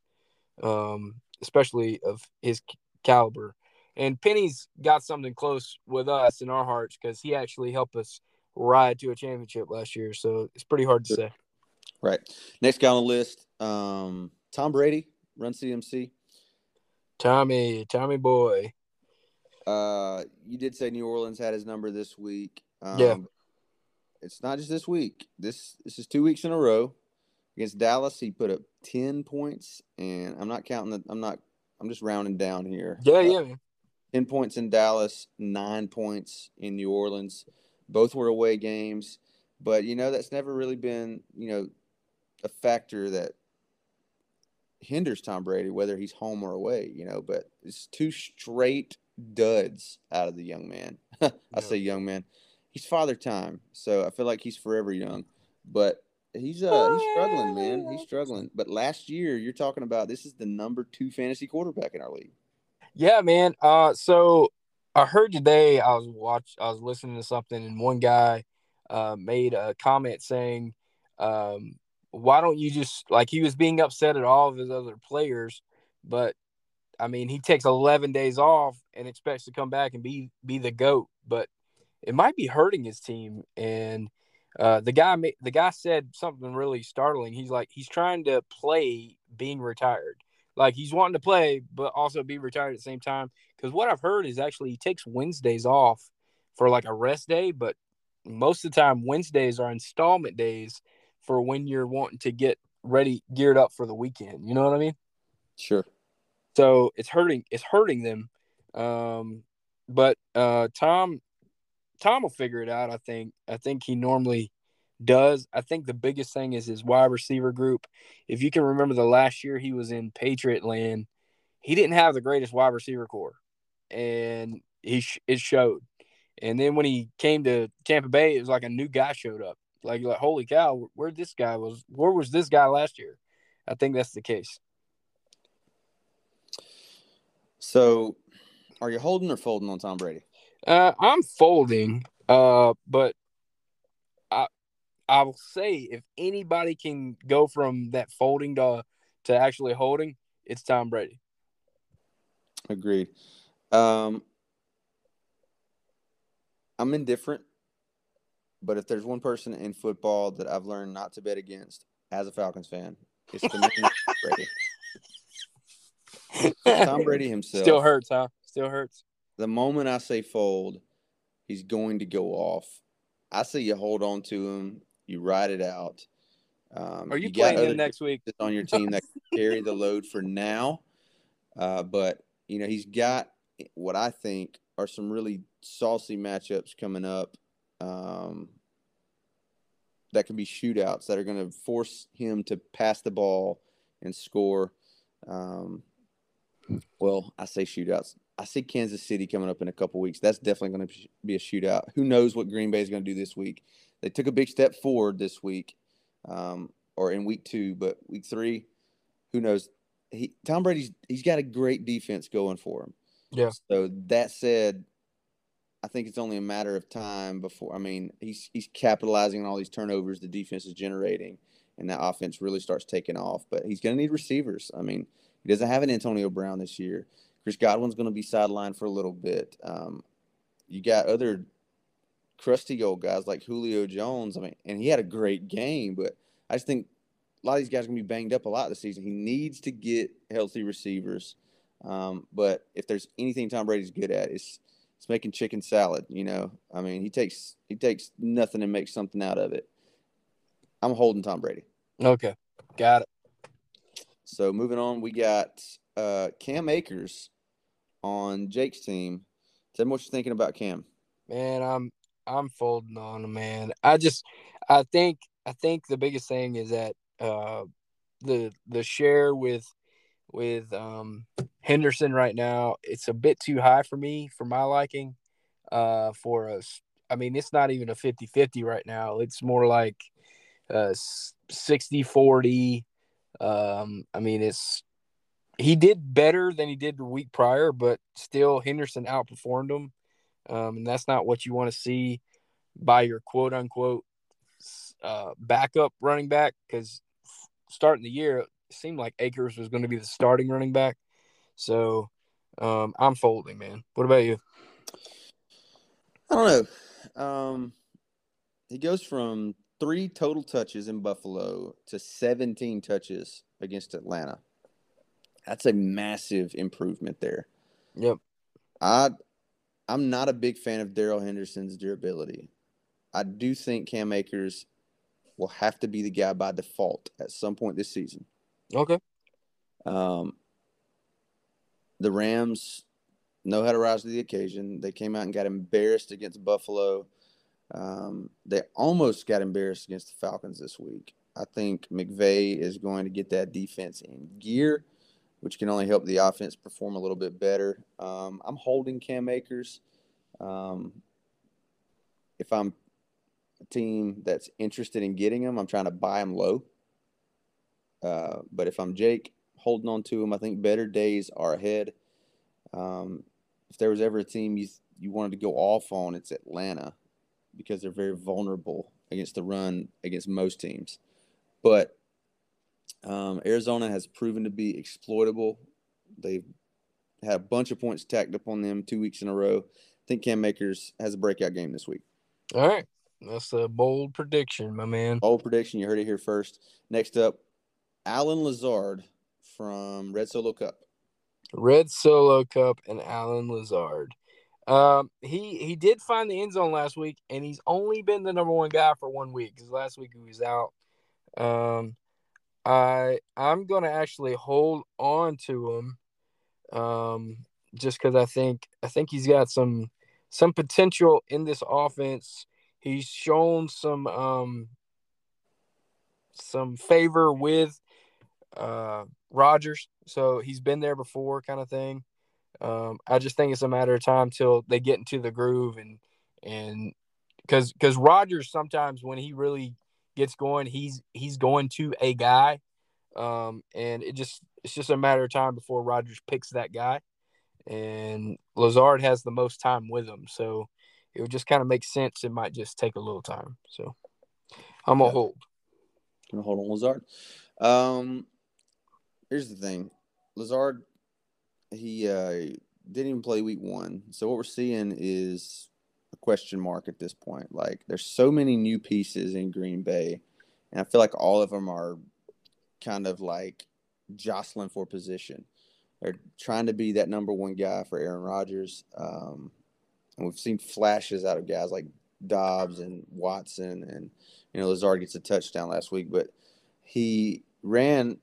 um, especially of his caliber. And Penny's got something close with us in our hearts because he actually helped us ride to a championship last year. So it's pretty hard to say. Right. Next guy on the list, um, Tom Brady, Run C M C. Tommy, Tommy boy. Uh, you did say New Orleans had his number this week. Um, yeah. It's not just this week. This this is two weeks in a row. Against Dallas, he put up ten points, and I'm not counting the. I'm not. I'm just rounding down here. Yeah, uh, yeah, man. ten points in Dallas, nine points in New Orleans. Both were away games. But, you know, that's never really been, you know, a factor that hinders Tom Brady, whether he's home or away, you know. But it's two straight duds out of the young man. I yeah. say young man. He's father time, so I feel like he's forever young. But he's uh, he's struggling, man. He's struggling. But last year, you're talking about this is the number two fantasy quarterback in our league. Yeah, man. Uh, so I heard today I was watch I was listening to something, and one guy uh, made a comment saying, um, "Why don't you just like he was being upset at all of his other players, but I mean he takes eleven days off and expects to come back and be be the GOAT, but it might be hurting his team." And uh, the guy the guy said something really startling. He's like he's trying to play being retired. Like, he's wanting to play, but also be retired at the same time. Because what I've heard is actually he takes Wednesdays off for, like, a rest day. But most of the time, Wednesdays are installment days for when you're wanting to get ready, geared up for the weekend. You know what I mean? Sure. So, it's hurting It's hurting them. Um, but uh, Tom Tom will figure it out, I think. I think he normally does. I think the biggest thing is his wide receiver group. If you can remember the last year he was in Patriot land, he didn't have the greatest wide receiver core, and he sh- it showed. And then when he came to Tampa Bay, it was like a new guy showed up. Like, like holy cow, where this guy was? Where was this guy last year? I think that's the case. So, are you holding or folding on Tom Brady? Uh, I'm folding, uh, but I. I will say if anybody can go from that folding to, to actually holding, it's Tom Brady. Agreed. Um, I'm indifferent, but if there's one person in football that I've learned not to bet against as a Falcons fan, it's the man Brady. Tom Brady himself. Still hurts, huh? Still hurts. The moment I say fold, he's going to go off. I say you hold on to him. You ride it out. Um, Are you, you playing him next week? On your team that can carry the load for now. Uh, but, you know, he's got what I think are some really saucy matchups coming up um, that can be shootouts that are going to force him to pass the ball and score. Um, well, I say shootouts. I see Kansas City coming up in a couple weeks. That's definitely going to be a shootout. Who knows what Green Bay is going to do this week? They took a big step forward this week, um, or in week two, but week three, who knows? He, Tom Brady's he's got a great defense going for him. Yeah. So that said, I think it's only a matter of time before. I mean, he's he's capitalizing on all these turnovers the defense is generating, and that offense really starts taking off. But he's going to need receivers. I mean, he doesn't have an Antonio Brown this year. Chris Godwin's going to be sidelined for a little bit. Um, you got other crusty old guys like Julio Jones. I mean, and he had a great game, but I just think a lot of these guys are going to be banged up a lot this season. He needs to get healthy receivers. Um, but if there's anything Tom Brady's good at, it's it's making chicken salad. You know, I mean, he takes he takes nothing and makes something out of it. I'm holding Tom Brady. Okay, got it. So moving on, we got uh, Cam Akers on Jake's team. Tell me what you're thinking about Cam. Man, I'm I'm folding on him, man. I just I think I think the biggest thing is that uh, the the share with with um, Henderson right now, it's a bit too high for me, for my liking. Uh, for us, I mean, it's not even a fifty-fifty right now. It's more like uh, sixty forty. Um, I mean, it's he did better than he did the week prior, but still Henderson outperformed him. Um, and that's not what you want to see by your quote-unquote uh, backup running back, because starting the year, it seemed like Akers was going to be the starting running back. So um, I'm folding, man. What about you? I don't know. Um, he goes from three total touches in Buffalo to seventeen touches against Atlanta. That's a massive improvement there. Yep. I, I'm not a big fan of Daryl Henderson's durability. I do think Cam Akers will have to be the guy by default at some point this season. Okay. Um, the Rams know how to rise to the occasion. They came out and got embarrassed against Buffalo. Um, they almost got embarrassed against the Falcons this week. I think McVay is going to get that defense in gear, which can only help the offense perform a little bit better. Um, I'm holding Cam Akers. Um, if I'm a team that's interested in getting him, I'm trying to buy him low. Uh, but if I'm Jake, holding on to him, I think better days are ahead. Um, if there was ever a team you you wanted to go off on, it's Atlanta, because they're very vulnerable against the run against most teams. But um, Arizona has proven to be exploitable. They've had a bunch of points tacked upon them two weeks in a row. I think Cam Akers has a breakout game this week. All right. That's a bold prediction, my man. Bold prediction. You heard it here first. Next up, Alan Lazard from Red Solo Cup. Red Solo Cup and Alan Lazard. Um, he he did find the end zone last week, and he's only been the number one guy for one week because last week he was out. Um, I I'm gonna actually hold on to him, um, just because I think I think he's got some some potential in this offense. He's shown some um some favor with uh Rodgers, so he's been there before, kind of thing. Um, I just think it's a matter of time till they get into the groove, and and because because Rodgers sometimes when he really gets going, he's he's going to a guy, um, and it just it's just a matter of time before Rodgers picks that guy, and Lazard has the most time with him, so it would just kind of make sense. It might just take a little time, so I'm gonna yeah. hold. I'm gonna hold on Lazard. Um, here's the thing, Lazard. He uh, didn't even play week one. So what we're seeing is a question mark at this point. Like, there's so many new pieces in Green Bay, and I feel like all of them are kind of like jostling for position. They're trying to be that number one guy for Aaron Rodgers. Um, and we've seen flashes out of guys like Dobbs and Watson, and, you know, Lazard gets a touchdown last week. But he ran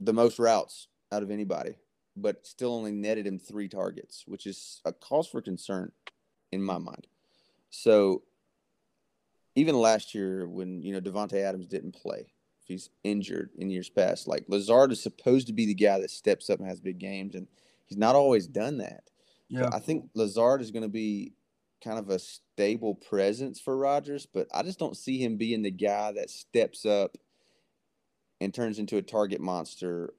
the most routes out of anybody, but still only netted him three targets, which is a cause for concern in my mind. So even last year when, you know, Devontae Adams didn't play, if he's injured in years past, like Lazard is supposed to be the guy that steps up and has big games, and he's not always done that. Yeah, so I think Lazard is going to be kind of a stable presence for Rodgers, but I just don't see him being the guy that steps up and turns into a target monster,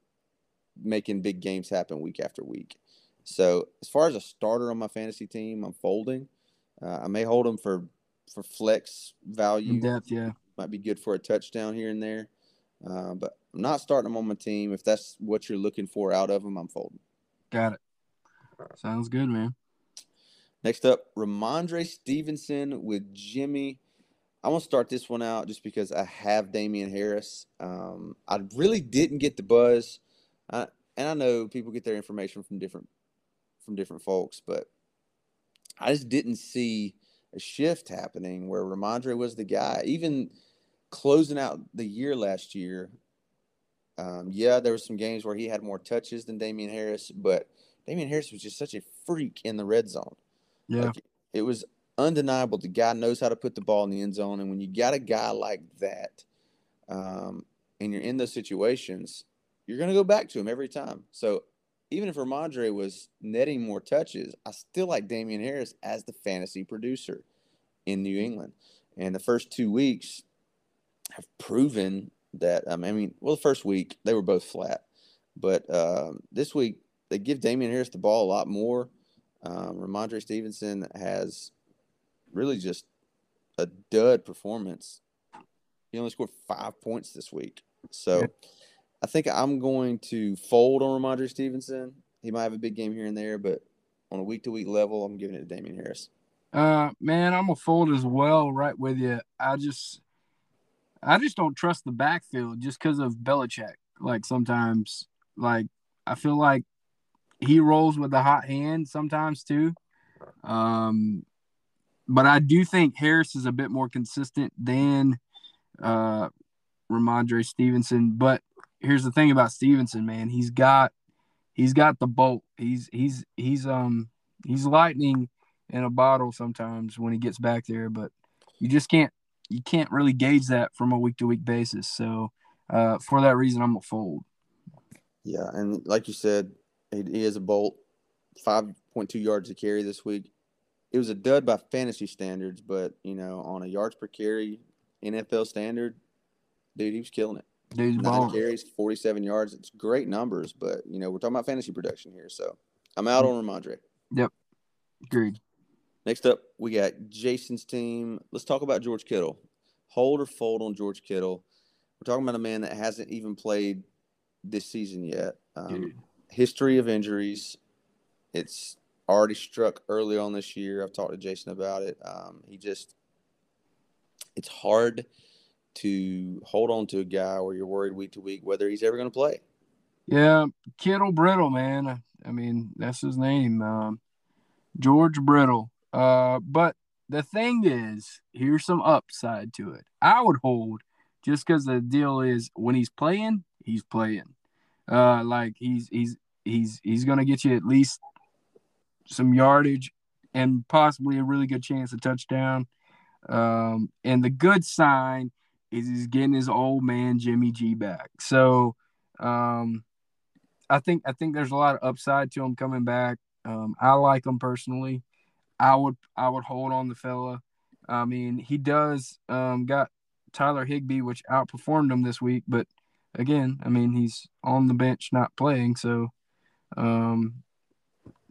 making big games happen week after week. So as far as a starter on my fantasy team, I'm folding. Uh, I may hold him for, for flex value. Depth, yeah. Might be good for a touchdown here and there. Uh, but I'm not starting him on my team. If that's what you're looking for out of him, I'm folding. Got it. Sounds good, man. Next up, Ramondre Stevenson with Jimmy. I'm going to start this one out just because I have Damian Harris. Um, I really didn't get the buzz. I, and I know people get their information from different from different folks, but I just didn't see a shift happening where Ramondre was the guy. Even closing out the year last year, um, yeah, there were some games where he had more touches than Damian Harris, but Damian Harris was just such a freak in the red zone. Yeah, like, it was undeniable. The guy knows how to put the ball in the end zone, and when you got a guy like that um, and you're in those situations – you're going to go back to him every time. So even if Ramondre was netting more touches, I still like Damian Harris as the fantasy producer in New England. And the first two weeks have proven that, um, I mean, well, the first week, they were both flat. But um, this week, they give Damian Harris the ball a lot more. Um, Ramondre Stevenson has really just a dud performance. He only scored five points this week. So I think I'm going to fold on Ramondre Stevenson. He might have a big game here and there, but on a week-to-week level, I'm giving it to Damian Harris. Uh, man, I'm a fold as well, right with you. I just I just don't trust the backfield just because of Belichick. Like sometimes, like I feel like he rolls with the hot hand sometimes too. Um, but I do think Harris is a bit more consistent than uh, Ramondre Stevenson. But here's the thing about Stevenson, man. He's got he's got the bolt. He's he's he's um he's lightning in a bottle sometimes when he gets back there, but you just can't you can't really gauge that from a week to week basis. So uh, for that reason, I'm a fold. Yeah, and like you said, he, he is a bolt. five point two yards to carry this week. It was a dud by fantasy standards, but you know, on a yards per carry N F L standard, dude, he was killing it. Dude's balling. Carries, forty-seven yards. It's great numbers, but you know, we're talking about fantasy production here, so I'm out on Ramondre. Yep, agreed. Next up, we got Jason's team. Let's talk about George Kittle. Hold or fold on George Kittle. We're talking about a man that hasn't even played this season yet. Um, history of injuries. It's already struck early on this year. I've talked to Jason about it. Um, he just – it's hard to hold on to a guy where you're worried week to week whether he's ever going to play. Yeah, Kittle Brittle, man. I mean, that's his name, um, George Brittle. Uh, but the thing is, here's some upside to it. I would hold just because the deal is when he's playing, he's playing. Uh, like he's he's he's he's gonna get you at least some yardage and possibly a really good chance of touchdown. Um, and the good sign is he's getting his old man Jimmy G back. So, um, I think I think there's a lot of upside to him coming back. Um, I like him personally. I would I would hold on the fella. I mean, he does um, got Tyler Higbee, which outperformed him this week. But, again, I mean, he's on the bench not playing. So, um,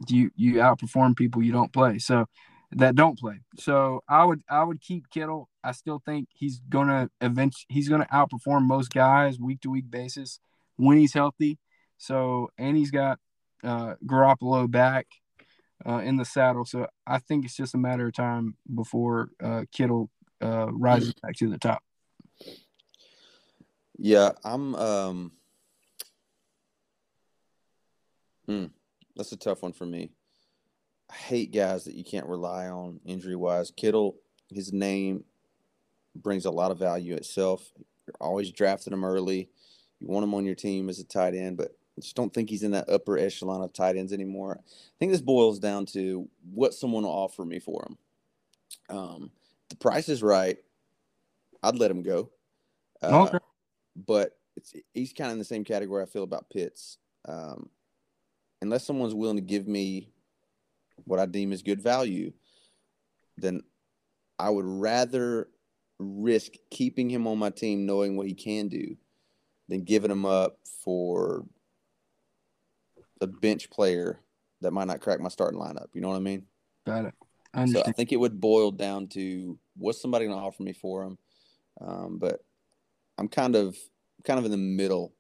you you outperform people you don't play. So, that don't play. So, I would I would keep Kittle. I still think he's going to eventually he's going to outperform most guys week-to-week basis when he's healthy. So, and he's got uh, Garoppolo back. Uh, in the saddle, so I think it's just a matter of time before uh, Kittle uh, rises back to the top. Yeah, I'm. Um, mm, that's a tough one for me. I hate guys that you can't rely on injury-wise. Kittle, his name brings a lot of value itself. You're always drafting him early. You want him on your team as a tight end, but I just don't think he's in that upper echelon of tight ends anymore. I think this boils down to what someone will offer me for him. Um, the price is right. I'd let him go. Uh, okay. But it's, he's kind of in the same category I feel about Pitts. Um, unless someone's willing to give me what I deem as good value, then I would rather risk keeping him on my team knowing what he can do than giving him up for – a bench player that might not crack my starting lineup. You know what I mean? Got it. I understand. So I think it would boil down to what's somebody going to offer me for him. Um, but I'm kind of kind of in the middle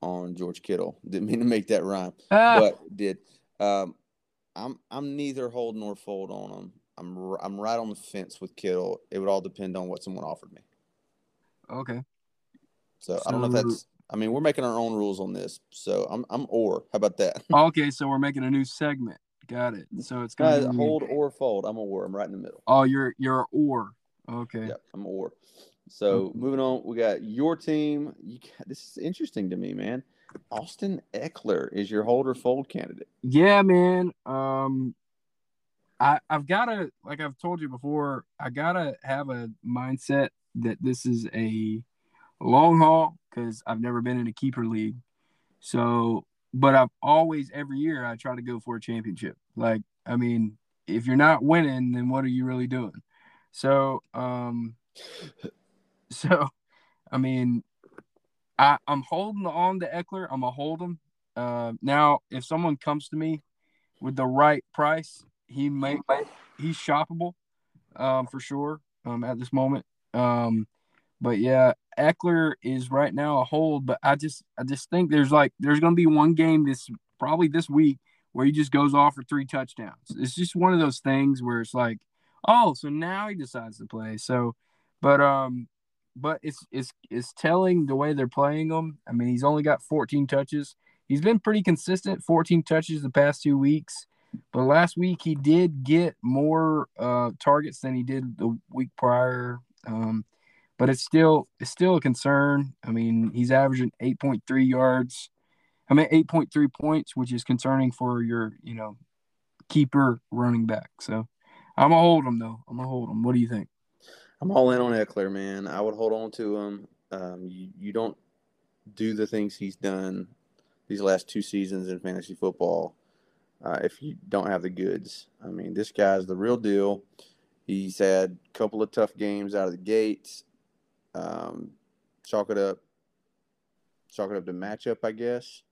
on George Kittle. Didn't mean to make that rhyme, ah. but did. Um, I'm I'm neither hold nor fold on him. I'm r- I'm right on the fence with Kittle. It would all depend on what someone offered me. Okay. So, so I don't know if that's. I mean, we're making our own rules on this, so I'm I'm or. How about that? Okay, so we're making a new segment. Got it. So it's going to be hold or fold. I'm a or. I'm right in the middle. Oh, you're you're or. Okay. Yeah, I'm or. So mm-hmm. moving on, we got your team. You got, this is interesting to me, man. Austin Eckler is your hold or fold candidate. Yeah, man. Um, I I've got to like I've told you before. I gotta have a mindset that this is a long haul, because I've never been in a keeper league. So, but I've always, every year, I try to go for a championship. Like, I mean, if you're not winning, then what are you really doing? So, um, so, I mean, I, I'm holding on to Eckler. I'm going to hold him. Uh, now, if someone comes to me with the right price, he may he's shoppable um, for sure um, at this moment. Um, but, yeah, Eckler is right now a hold, but I just I just think there's like there's going to be one game this probably this week where he just goes off for three touchdowns. It's just one of those things where it's like, oh, so now he decides to play. So, but um, but it's it's it's telling the way they're playing him. I mean, he's only got fourteen touches. He's been pretty consistent, fourteen touches the past two weeks. But last week he did get more uh, targets than he did the week prior. Um, but it's still it's still a concern. I mean, he's averaging eight point three yards. I mean, eight point three points, which is concerning for your, you know, keeper running back. So I'm going to hold him, though. I'm going to hold him. What do you think? I'm all in on Eckler, man. I would hold on to him. Um, you, you don't do the things he's done these last two seasons in fantasy football uh, if you don't have the goods. I mean, this guy's the real deal. He's had a couple of tough games out of the gates. Um, chalk it up. Chalk it up to matchup, I guess.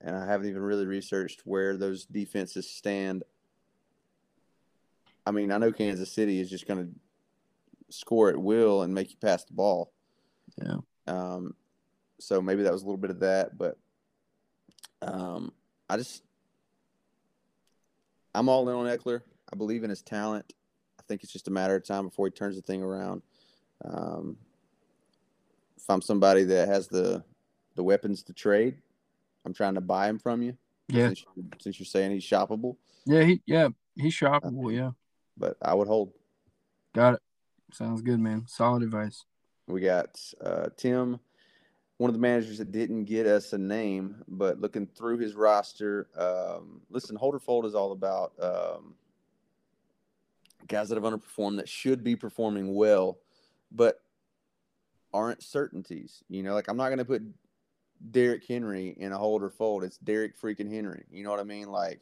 And I haven't even really researched where those defenses stand. I mean, I know Kansas City is just going to score at will and make you pass the ball. Yeah. Um, so maybe that was a little bit of that, but um, I just – I'm all in on Eckler. I believe in his talent. I think it's just a matter of time before he turns the thing around. Um, if I'm somebody that has the the weapons to trade, I'm trying to buy him from you. Yeah. Since, you, since you're saying he's shoppable. Yeah, he yeah, he's shoppable, yeah. But I would hold. Got it. Sounds good, man. Solid advice. We got uh, Tim, one of the managers that didn't get us a name, but looking through his roster, um, listen, hold or fold is all about um, guys that have underperformed that should be performing well, but aren't certainties. You know, like I'm not going to put – Derrick Henry in a hold or fold. It's Derrick freaking Henry. You know what I mean? Like,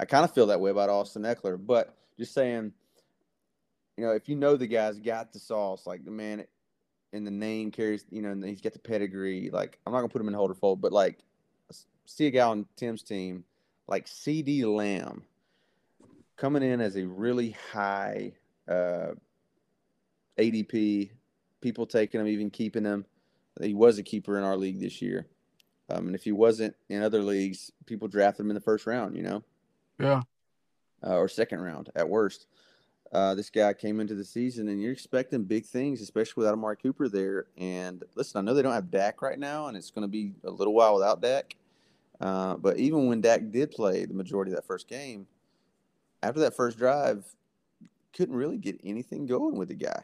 I kind of feel that way about Austin Eckler, but just saying, you know, if you know the guy's got the sauce, like the man in the name carries, you know, and he's got the pedigree. Like, I'm not gonna put him in hold or fold, but like, see a guy on Tim's team, like C D Lamb, coming in as a really high uh, A D P, people taking him, even keeping him. He was a keeper in our league this year. Um, and if he wasn't in other leagues, people drafted him in the first round, you know? Yeah. Uh, or second round at worst. Uh, this guy came into the season, and you're expecting big things, especially without Amari Cooper there. And, listen, I know they don't have Dak right now, and it's going to be a little while without Dak. Uh, but even when Dak did play the majority of that first game, after that first drive, couldn't really get anything going with the guy.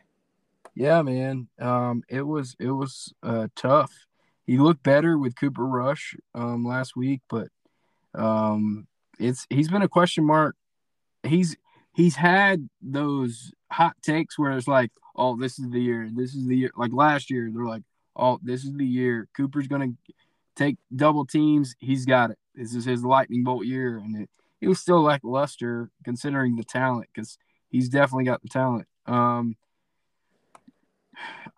Yeah, man. Um, it was it was uh, tough. He looked better with Cooper Rush um, last week, but um, it's he's been a question mark. He's he's had those hot takes where it's like, oh, this is the year, this is the year. Like last year, they're like, oh, this is the year. Cooper's gonna take double teams. He's got it. This is his lightning bolt year, and it, it was still lackluster considering the talent, because he's definitely got the talent. Um,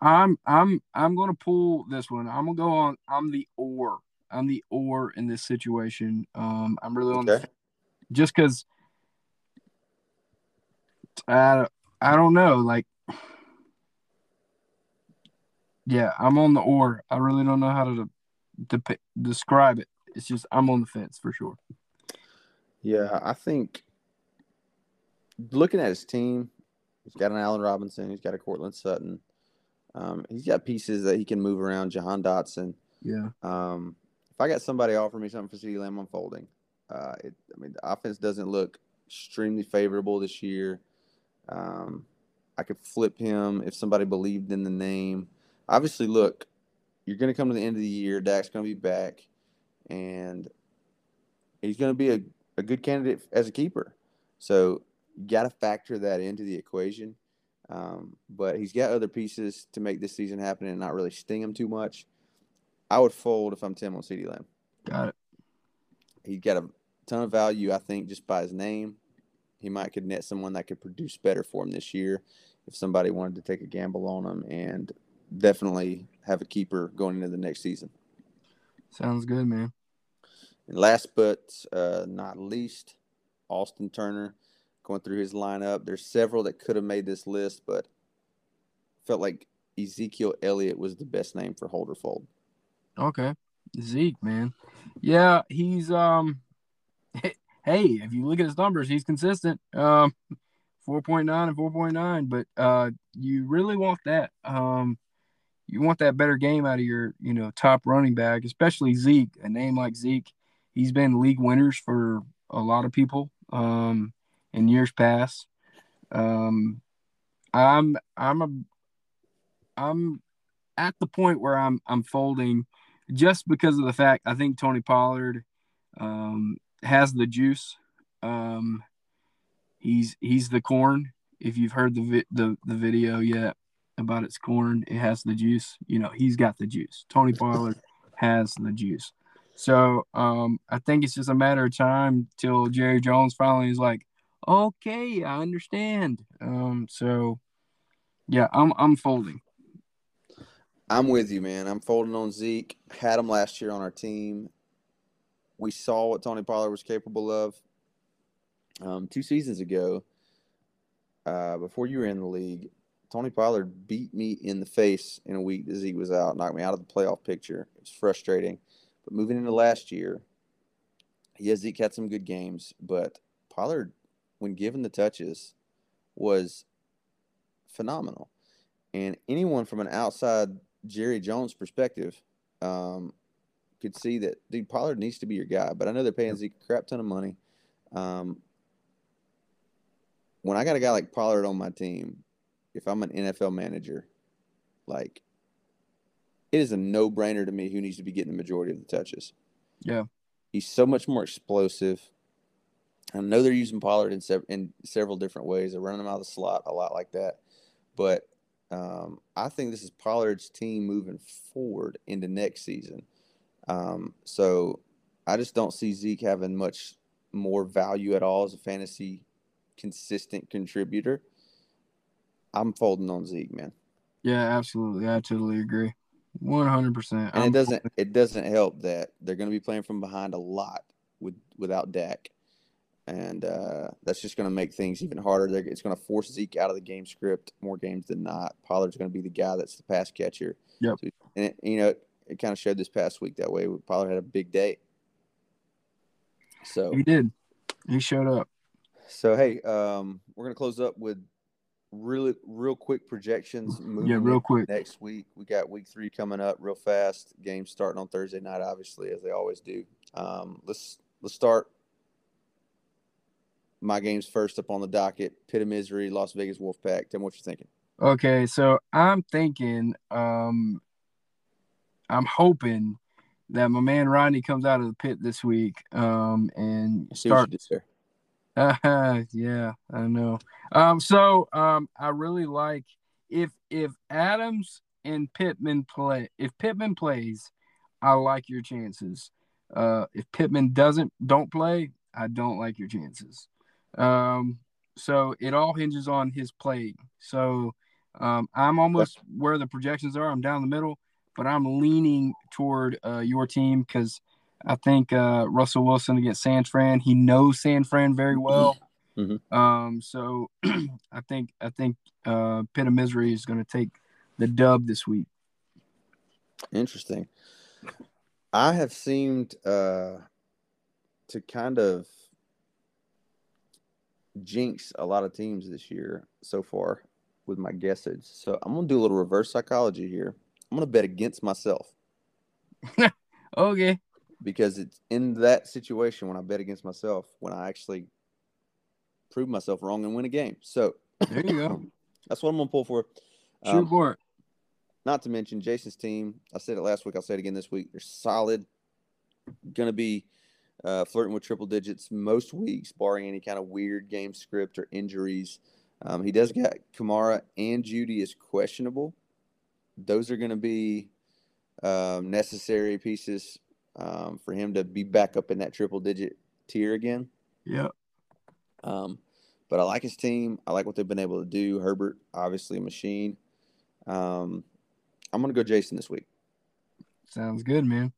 I'm I'm I'm gonna pull this one. I'm gonna go on. I'm the or. I'm the or in this situation. Um, I'm really on. Okay. Just because I I don't know. Like, yeah, I'm on the or. I really don't know how to de- de- describe it. It's just I'm on the fence for sure. Yeah, I think looking at his team, he's got an Allen Robinson. He's got a Cortland Sutton. Um, he's got pieces that he can move around. Jahan Dotson. Yeah. Um, if I got somebody offering me something for CeeDee Lamb, I'm folding. Uh, it, I mean, the offense doesn't look extremely favorable this year. Um, I could flip him if somebody believed in the name. Obviously, look, you're going to come to the end of the year. Dak's going to be back, and he's going to be a, a good candidate as a keeper. So you got to factor that into the equation. Um, but he's got other pieces to make this season happen and not really sting him too much. I would fold if I'm Tim on CeeDee Lamb. Got it. He's got a ton of value, I think, just by his name. He might could net someone that could produce better for him this year if somebody wanted to take a gamble on him and definitely have a keeper going into the next season. Sounds good, man. And last but uh, not least, Austin Turner, going through his lineup. There's several that could have made this list, but felt like Ezekiel Elliott was the best name for Holderfold. Okay. Zeke, man. Yeah, he's um – hey, if you look at his numbers, he's consistent. Um, four point nine and four point nine, but uh, you really want that. Um, you want that better game out of your, you know, top running back, especially Zeke, a name like Zeke. He's been league winners for a lot of people um, in years past. Um, I'm I'm a I'm at the point where I'm I'm folding just because of the fact I think Tony Pollard um, has the juice. Um, he's he's the corn. If you've heard the vi- the the video yet about its corn, it has the juice. You know, he's got the juice. Tony Pollard has the juice. So um, I think it's just a matter of time till Jerry Jones finally is like, okay, I understand. Um, so yeah, I'm I'm folding. I'm with you, man. I'm folding on Zeke. Had him last year on our team. We saw what Tony Pollard was capable of um, two seasons ago. Uh, before you were in the league, Tony Pollard beat me in the face in a week that Zeke was out, knocked me out of the playoff picture. It was frustrating. But moving into last year, yeah, Zeke had some good games, but Pollard, when given the touches, was phenomenal. And anyone from an outside Jerry Jones perspective um, could see that, dude, Pollard needs to be your guy. But I know they're paying Zeke a crap ton of money. Um, when I got a guy like Pollard on my team, if I'm an N F L manager, like, it is a no-brainer to me who needs to be getting the majority of the touches. Yeah. He's so much more explosive. I know they're using Pollard in, sev- in several different ways. They're running him out of the slot a lot like that. But um, I think this is Pollard's team moving forward into next season. Um, so I just don't see Zeke having much more value at all as a fantasy consistent contributor. I'm folding on Zeke, man. Yeah, absolutely. I totally agree. one hundred percent. And it doesn't it doesn't help that they're going to be playing from behind a lot with without Dak. And uh, that's just going to make things even harder. They're, it's going to force Zeke out of the game script more games than not. Pollard's going to be the guy that's the pass catcher. Yep. So, and, it, you know, it, it kind of showed this past week that way. Pollard had a big day. So he did. He showed up. So, hey, um, we're going to close up with Really, real quick projections. Moving yeah, real quick. Next week, we got week three coming up real fast. Games starting on Thursday night, obviously, as they always do. Um, let's let's start my games first up on the docket. Pit of Misery, Las Vegas Wolfpack. Tell me what you're thinking. Okay, so I'm thinking, um, I'm hoping that my man Rodney comes out of the pit this week um, and starts. Uh, yeah, I know. Um, so um, I really like if if Adams and Pittman play. If Pittman plays, I like your chances. Uh, if Pittman doesn't don't play, I don't like your chances. Um, so it all hinges on his play. So um, I'm almost where the projections are. I'm down the middle, but I'm leaning toward uh, your team because I think uh, Russell Wilson against San Fran. He knows San Fran very well, mm-hmm. um, so I think I think uh, Pit of Misery is going to take the dub this week. Interesting. I have seemed uh, to kind of jinx a lot of teams this year so far with my guesses. So I'm going to do a little reverse psychology here. I'm going to bet against myself. Okay. Because it's in that situation when I bet against myself, when I actually prove myself wrong and win a game. So there you go. That's what I'm going to pull for. True um, for it. Not to mention Jason's team. I said it last week. I'll say it again this week. They're solid. Going to be uh, flirting with triple digits most weeks, barring any kind of weird game script or injuries. Um, he does got Kamara and Judy is questionable. Those are going to be um, necessary pieces Um, for him to be back up in that triple-digit tier again. Yeah. Um, but I like his team. I like what they've been able to do. Herbert, obviously a machine. Um, I'm going to go Jason this week. Sounds good, man.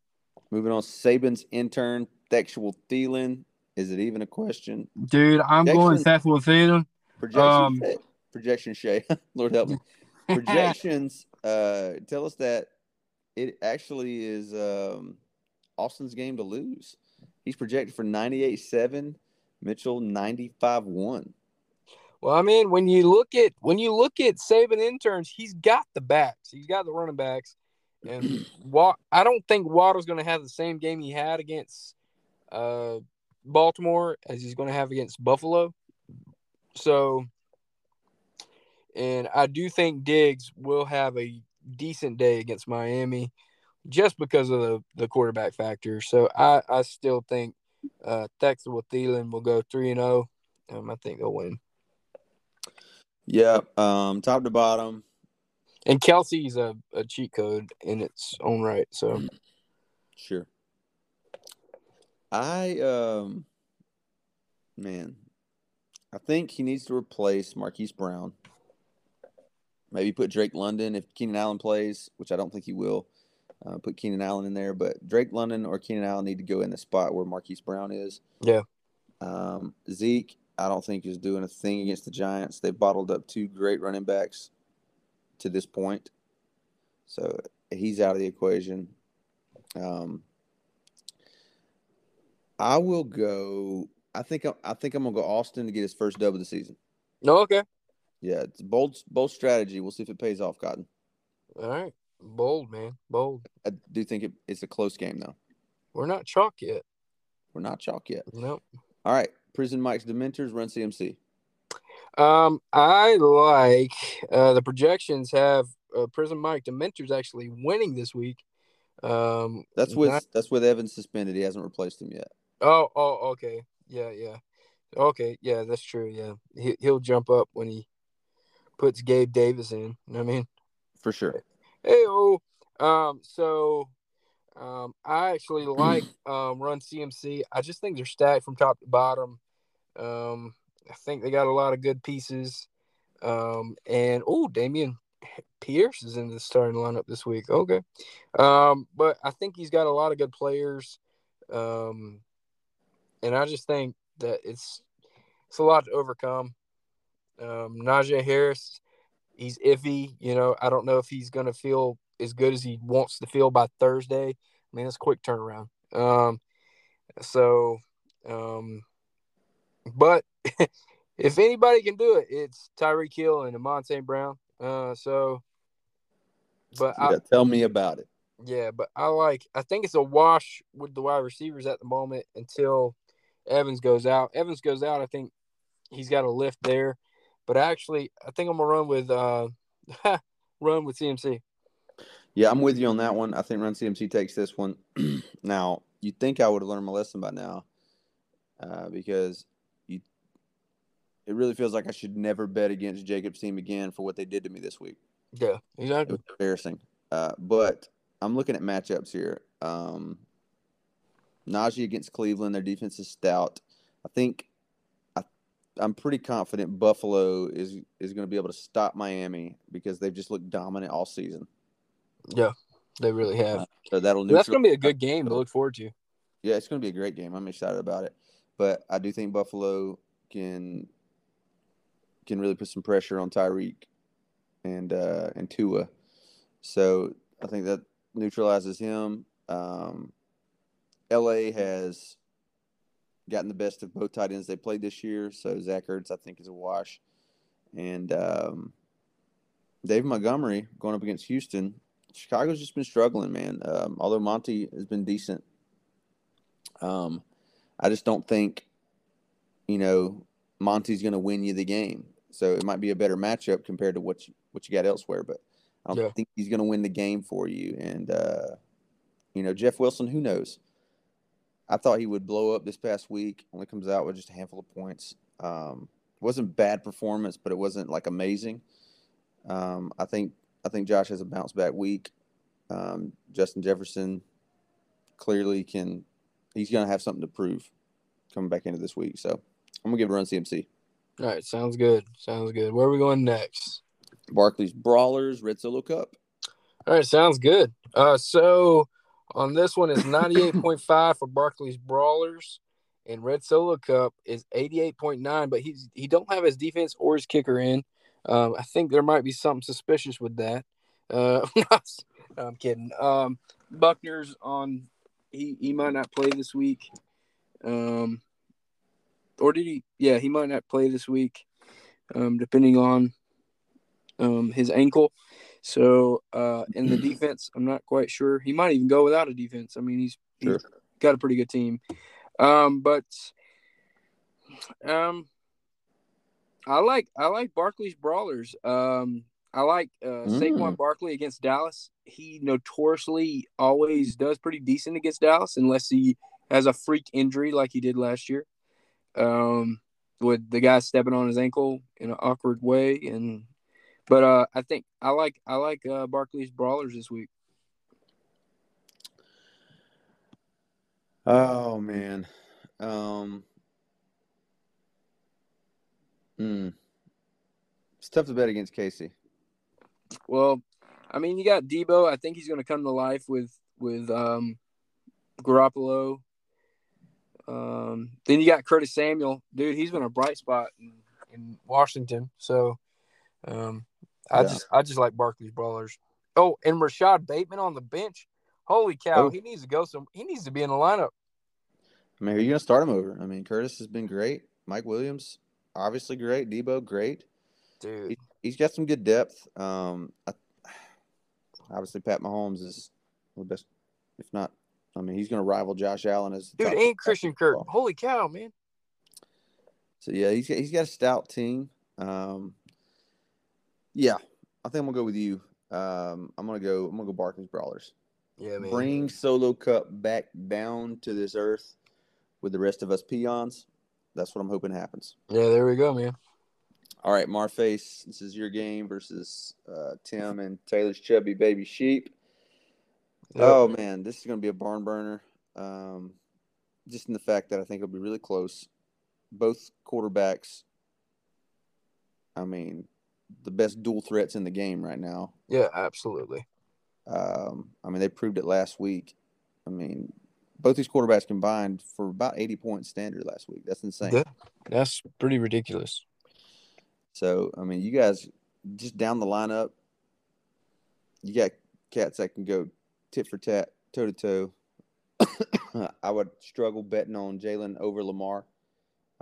Moving on, Saban's intern, Thexual Thielen. Is it even a question? Dude, I'm going Thexual Thielen. Projection, um, projection Shay. Lord help me. Projections uh, tell us that it actually is um, Austin's game to lose. He's projected for ninety-eight seven, Mitchell ninety-five one. Well, I mean, when you look at when you look at Saban interns, he's got the backs. He's got the running backs. And I don't think Waddle's going to have the same game he had against uh, Baltimore as he's going to have against Buffalo. So, and I do think Diggs will have a decent day against Miami just because of the, the quarterback factor. So, I, I still think uh, Texas with Thielen will go three and oh. Um, I think they'll win. Yeah, um, top to bottom. And Kelsey's a, a cheat code in its own right, so. Sure. I, um, man, I think he needs to replace Marquise Brown. Maybe put Drake London if Keenan Allen plays, which I don't think he will. Uh, put Keenan Allen in there, but Drake London or Keenan Allen need to go in the spot where Marquise Brown is. Yeah. Um, Zeke, I don't think is doing a thing against the Giants. They bottled up two great running backs to this point. So he's out of the equation. Um, I will go I think I, I think I'm going to go Austin to get his first dub of the season. No, oh, okay. Yeah, it's bold bold strategy. We'll see if it pays off, Cotton. All right. Bold, man. Bold. I do think it, it's a close game though. We're not chalk yet. We're not chalk yet. Nope. All right. Prison Mike's Dementors run C M C. Um, I like uh, the projections have uh, Prison Mike Dementors actually winning this week. Um, that's with not, that's with Evans suspended. He hasn't replaced him yet. Oh, oh, okay, yeah, yeah, okay, yeah, that's true. Yeah, he, he'll jump up when he puts Gabe Davis in. You know what I mean, for sure. Hey, oh, um, so, um, I actually like um run C M C. I just think they're stacked from top to bottom. Um. I think they got a lot of good pieces. Um, and, oh, Damian Pierce is in the starting lineup this week. Okay. Um, but I think he's got a lot of good players. Um, and I just think that it's it's a lot to overcome. Um, Najee Harris, he's iffy. You know, I don't know if he's going to feel as good as he wants to feel by Thursday. I mean, it's a quick turnaround. Um, so, um, but – if anybody can do it, it's Tyreek Hill and Amon Saint Brown. Uh, so, but I, tell me about it. Yeah, but I like. I think it's a wash with the wide receivers at the moment until Evans goes out. Evans goes out. I think he's got a lift there. But actually, I think I'm gonna run with uh, run with C M C. Yeah, I'm with you on that one. I think run C M C takes this one. Now, you'd think I would have learned my lesson by now, uh, because. It really feels like I should never bet against Jacob's team again for what they did to me this week. Yeah, exactly. It was embarrassing. Uh, but I'm looking at matchups here. Um, Najee against Cleveland, their defense is stout. I think I, I'm pretty confident Buffalo is is going to be able to stop Miami because they've just looked dominant all season. Yeah, they really have. Uh, so that'll neutral- that's going to be a good game to look forward to. Yeah, it's going to be a great game. I'm excited about it. But I do think Buffalo can – can really put some pressure on Tyreek and uh, and Tua. So I think that neutralizes him. Um, L A has gotten the best of both tight ends they played this year. So Zach Ertz, I think, is a wash. And um, Dave Montgomery going up against Houston. Chicago's just been struggling, man. Um, although Monty has been decent. Um, I just don't think, you know, Monty's going to win you the game. So it might be a better matchup compared to what you, what you got elsewhere, but I don't yeah. think he's going to win the game for you. And, uh, you know, Jeff Wilson, who knows? I thought he would blow up this past week. Only comes out with just a handful of points. Um, it wasn't bad performance, but it wasn't, like, amazing. Um, I think I think Josh has a bounce-back week. Um, Justin Jefferson clearly can – he's going to have something to prove coming back into this week, so – I'm going to give it a run C M C. All right. Sounds good. Sounds good. Where are we going next? Barclays Brawlers, Red Solo Cup. All right, sounds good. Uh, so on this one, it's ninety-eight point five for Barkley's Brawlers, and Red Solo Cup is eighty-eight point nine, but he's he don't have his defense or his kicker in. Um, I think there might be something suspicious with that. Uh, no, I'm kidding. Um, Buckner's on he, – he might not play this week. Um, or did he – yeah, he might not play this week um, depending on um, his ankle. So, uh, in the defense, I'm not quite sure. He might even go without a defense. I mean, he's, he's sure. got a pretty good team. Um, but um, I like I like Barkley's Brawlers. Um, I like uh, mm. Saquon Barkley against Dallas. He notoriously always does pretty decent against Dallas unless he has a freak injury like he did last year, um, with the guy stepping on his ankle in an awkward way. And but uh, I think I like I like uh, Barkley's Brawlers this week. Oh man, um, mm. it's tough to bet against Casey. Well, I mean, you got Debo. I think he's going to come to life with with um, Garoppolo. Um, then you got Curtis Samuel, dude. He's been a bright spot in, in Washington. So, um, I yeah. just I just like Barkley's Brawlers. Oh, and Rashad Bateman on the bench. Holy cow, oh. he needs to go some. He needs to be in the lineup. I mean, who are you going to start him over? I mean, Curtis has been great. Mike Williams, obviously great. Debo, great. Dude. He, he's got some good depth. Um, I, obviously, Pat Mahomes is the best, if not. I mean, he's going to rival Josh Allen as the dude, top and Christian Kirk. Holy cow, man. So, yeah, he's got, he's got a stout team. Um, yeah, I think I'm going to go with you. Um, I'm going to go I'm going to go Barkley's Brawlers. Yeah, man. Bring Solo Cup back down to this earth with the rest of us peons. That's what I'm hoping happens. Yeah, there we go, man. All right, Marface, this is your game versus uh, Tim and Taylor's chubby baby sheep. Yep. Oh, man, this is going to be a barn burner. Um, just in the fact that I think it'll be really close. Both quarterbacks, I mean, the best dual threats in the game right now. Yeah, absolutely. Um, I mean, they proved it last week. I mean, both these quarterbacks combined for about eighty points standard last week. That's insane. That, that's pretty ridiculous. So, I mean, you guys just down the lineup, you got cats that can go tit for tat, toe to toe. I would struggle betting on Jalen over Lamar.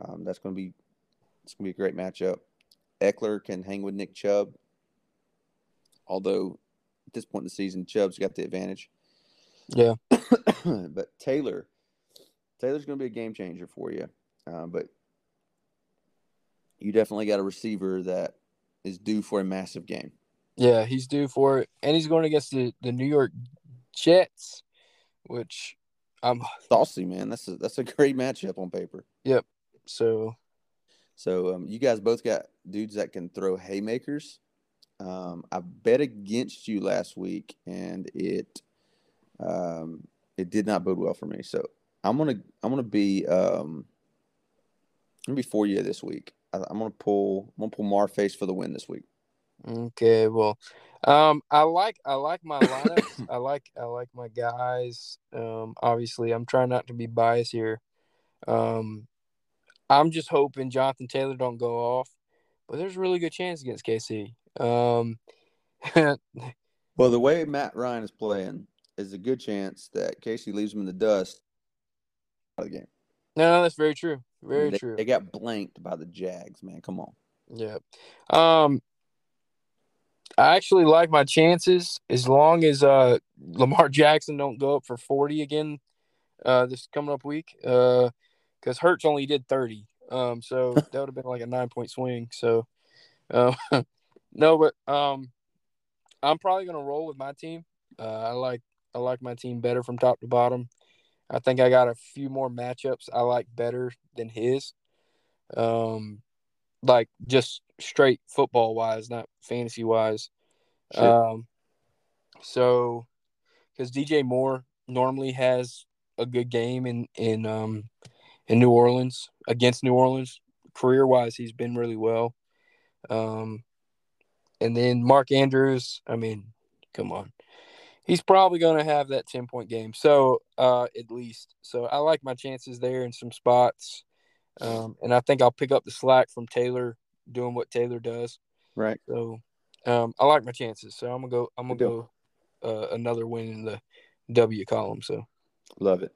Um, that's going to be it's going to be a great matchup. Eckler can hang with Nick Chubb, although at this point in the season, Chubb's got the advantage. Yeah. But Taylor, Taylor's going to be a game changer for you. Uh, but you definitely got a receiver that is due for a massive game. Yeah, he's due for it. And he's going against the, the New York Jets, which I'm – saucy, man. That's a, that's a great matchup on paper. Yep. So, so um, you guys both got dudes that can throw haymakers. Um, I bet against you last week, and it um, it did not bode well for me. So I'm gonna I'm gonna be um, I'm gonna be for you this week. I, I'm gonna pull I'm gonna pull Marface for the win this week. Okay, well, um, I like I like my lineups. I like I like my guys. Um, obviously, I'm trying not to be biased here. Um, I'm just hoping Jonathan Taylor don't go off, but there's a really good chance against K C. Um, well, the way Matt Ryan is playing is a good chance that Casey leaves him in the dust out of the game. No, that's very true. Very they, true. They got blanked by the Jags, man. Come on. Yeah. Um, I actually like my chances as long as uh Lamar Jackson don't go up for forty again uh this coming up week uh because Hurts only did thirty. Um, so that would have been like a nine point swing. So, um. Uh, No, but um, I'm probably gonna roll with my team. Uh, I like I like my team better from top to bottom. I think I got a few more matchups I like better than his, um, like just straight football wise, not fantasy wise. Sure. Um, so, because D J Moore normally has a good game in in um in New Orleans against New Orleans. Career wise, he's been really well. Um. And then Mark Andrews, I mean, Come on. He's probably going to have that ten-point game, so uh, at least. So I like my chances there in some spots, um, and I think I'll pick up the slack from Taylor doing what Taylor does. Right. So um, I like my chances. So I'm gonna go. I'm gonna go uh, another win in the W column. So love it.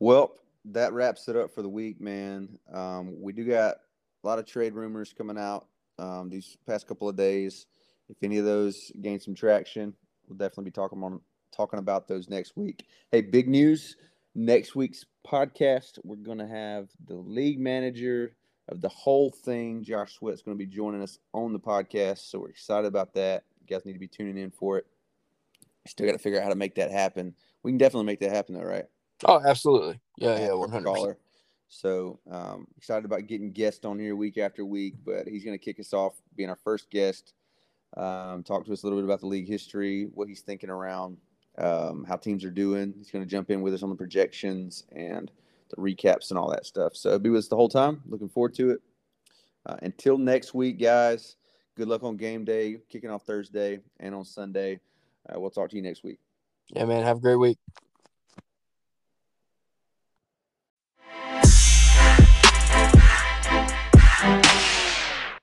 Well, that wraps it up for the week, man. Um, we do got a lot of trade rumors coming out um, these past couple of days. If any of those gain some traction, we'll definitely be talking on talking about those next week. Hey, big news. Next week's podcast, we're going to have the league manager of the whole thing, Josh Sweat, is going to be joining us on the podcast, so we're excited about that. You guys need to be tuning in for it. Still got to figure out how to make that happen. We can definitely make that happen, though, right? Oh, absolutely. Yeah, yeah, one hundred percent. So um, excited about getting guests on here week after week, but he's going to kick us off being our first guest. Um, talk to us a little bit about the league history, what he's thinking around, um, how teams are doing. He's going to jump in with us on the projections and the recaps and all that stuff. So be with us the whole time. Looking forward to it. Uh, until next week, guys, good luck on game day, kicking off Thursday and on Sunday. Uh, we'll talk to you next week. Yeah, man. Have a great week.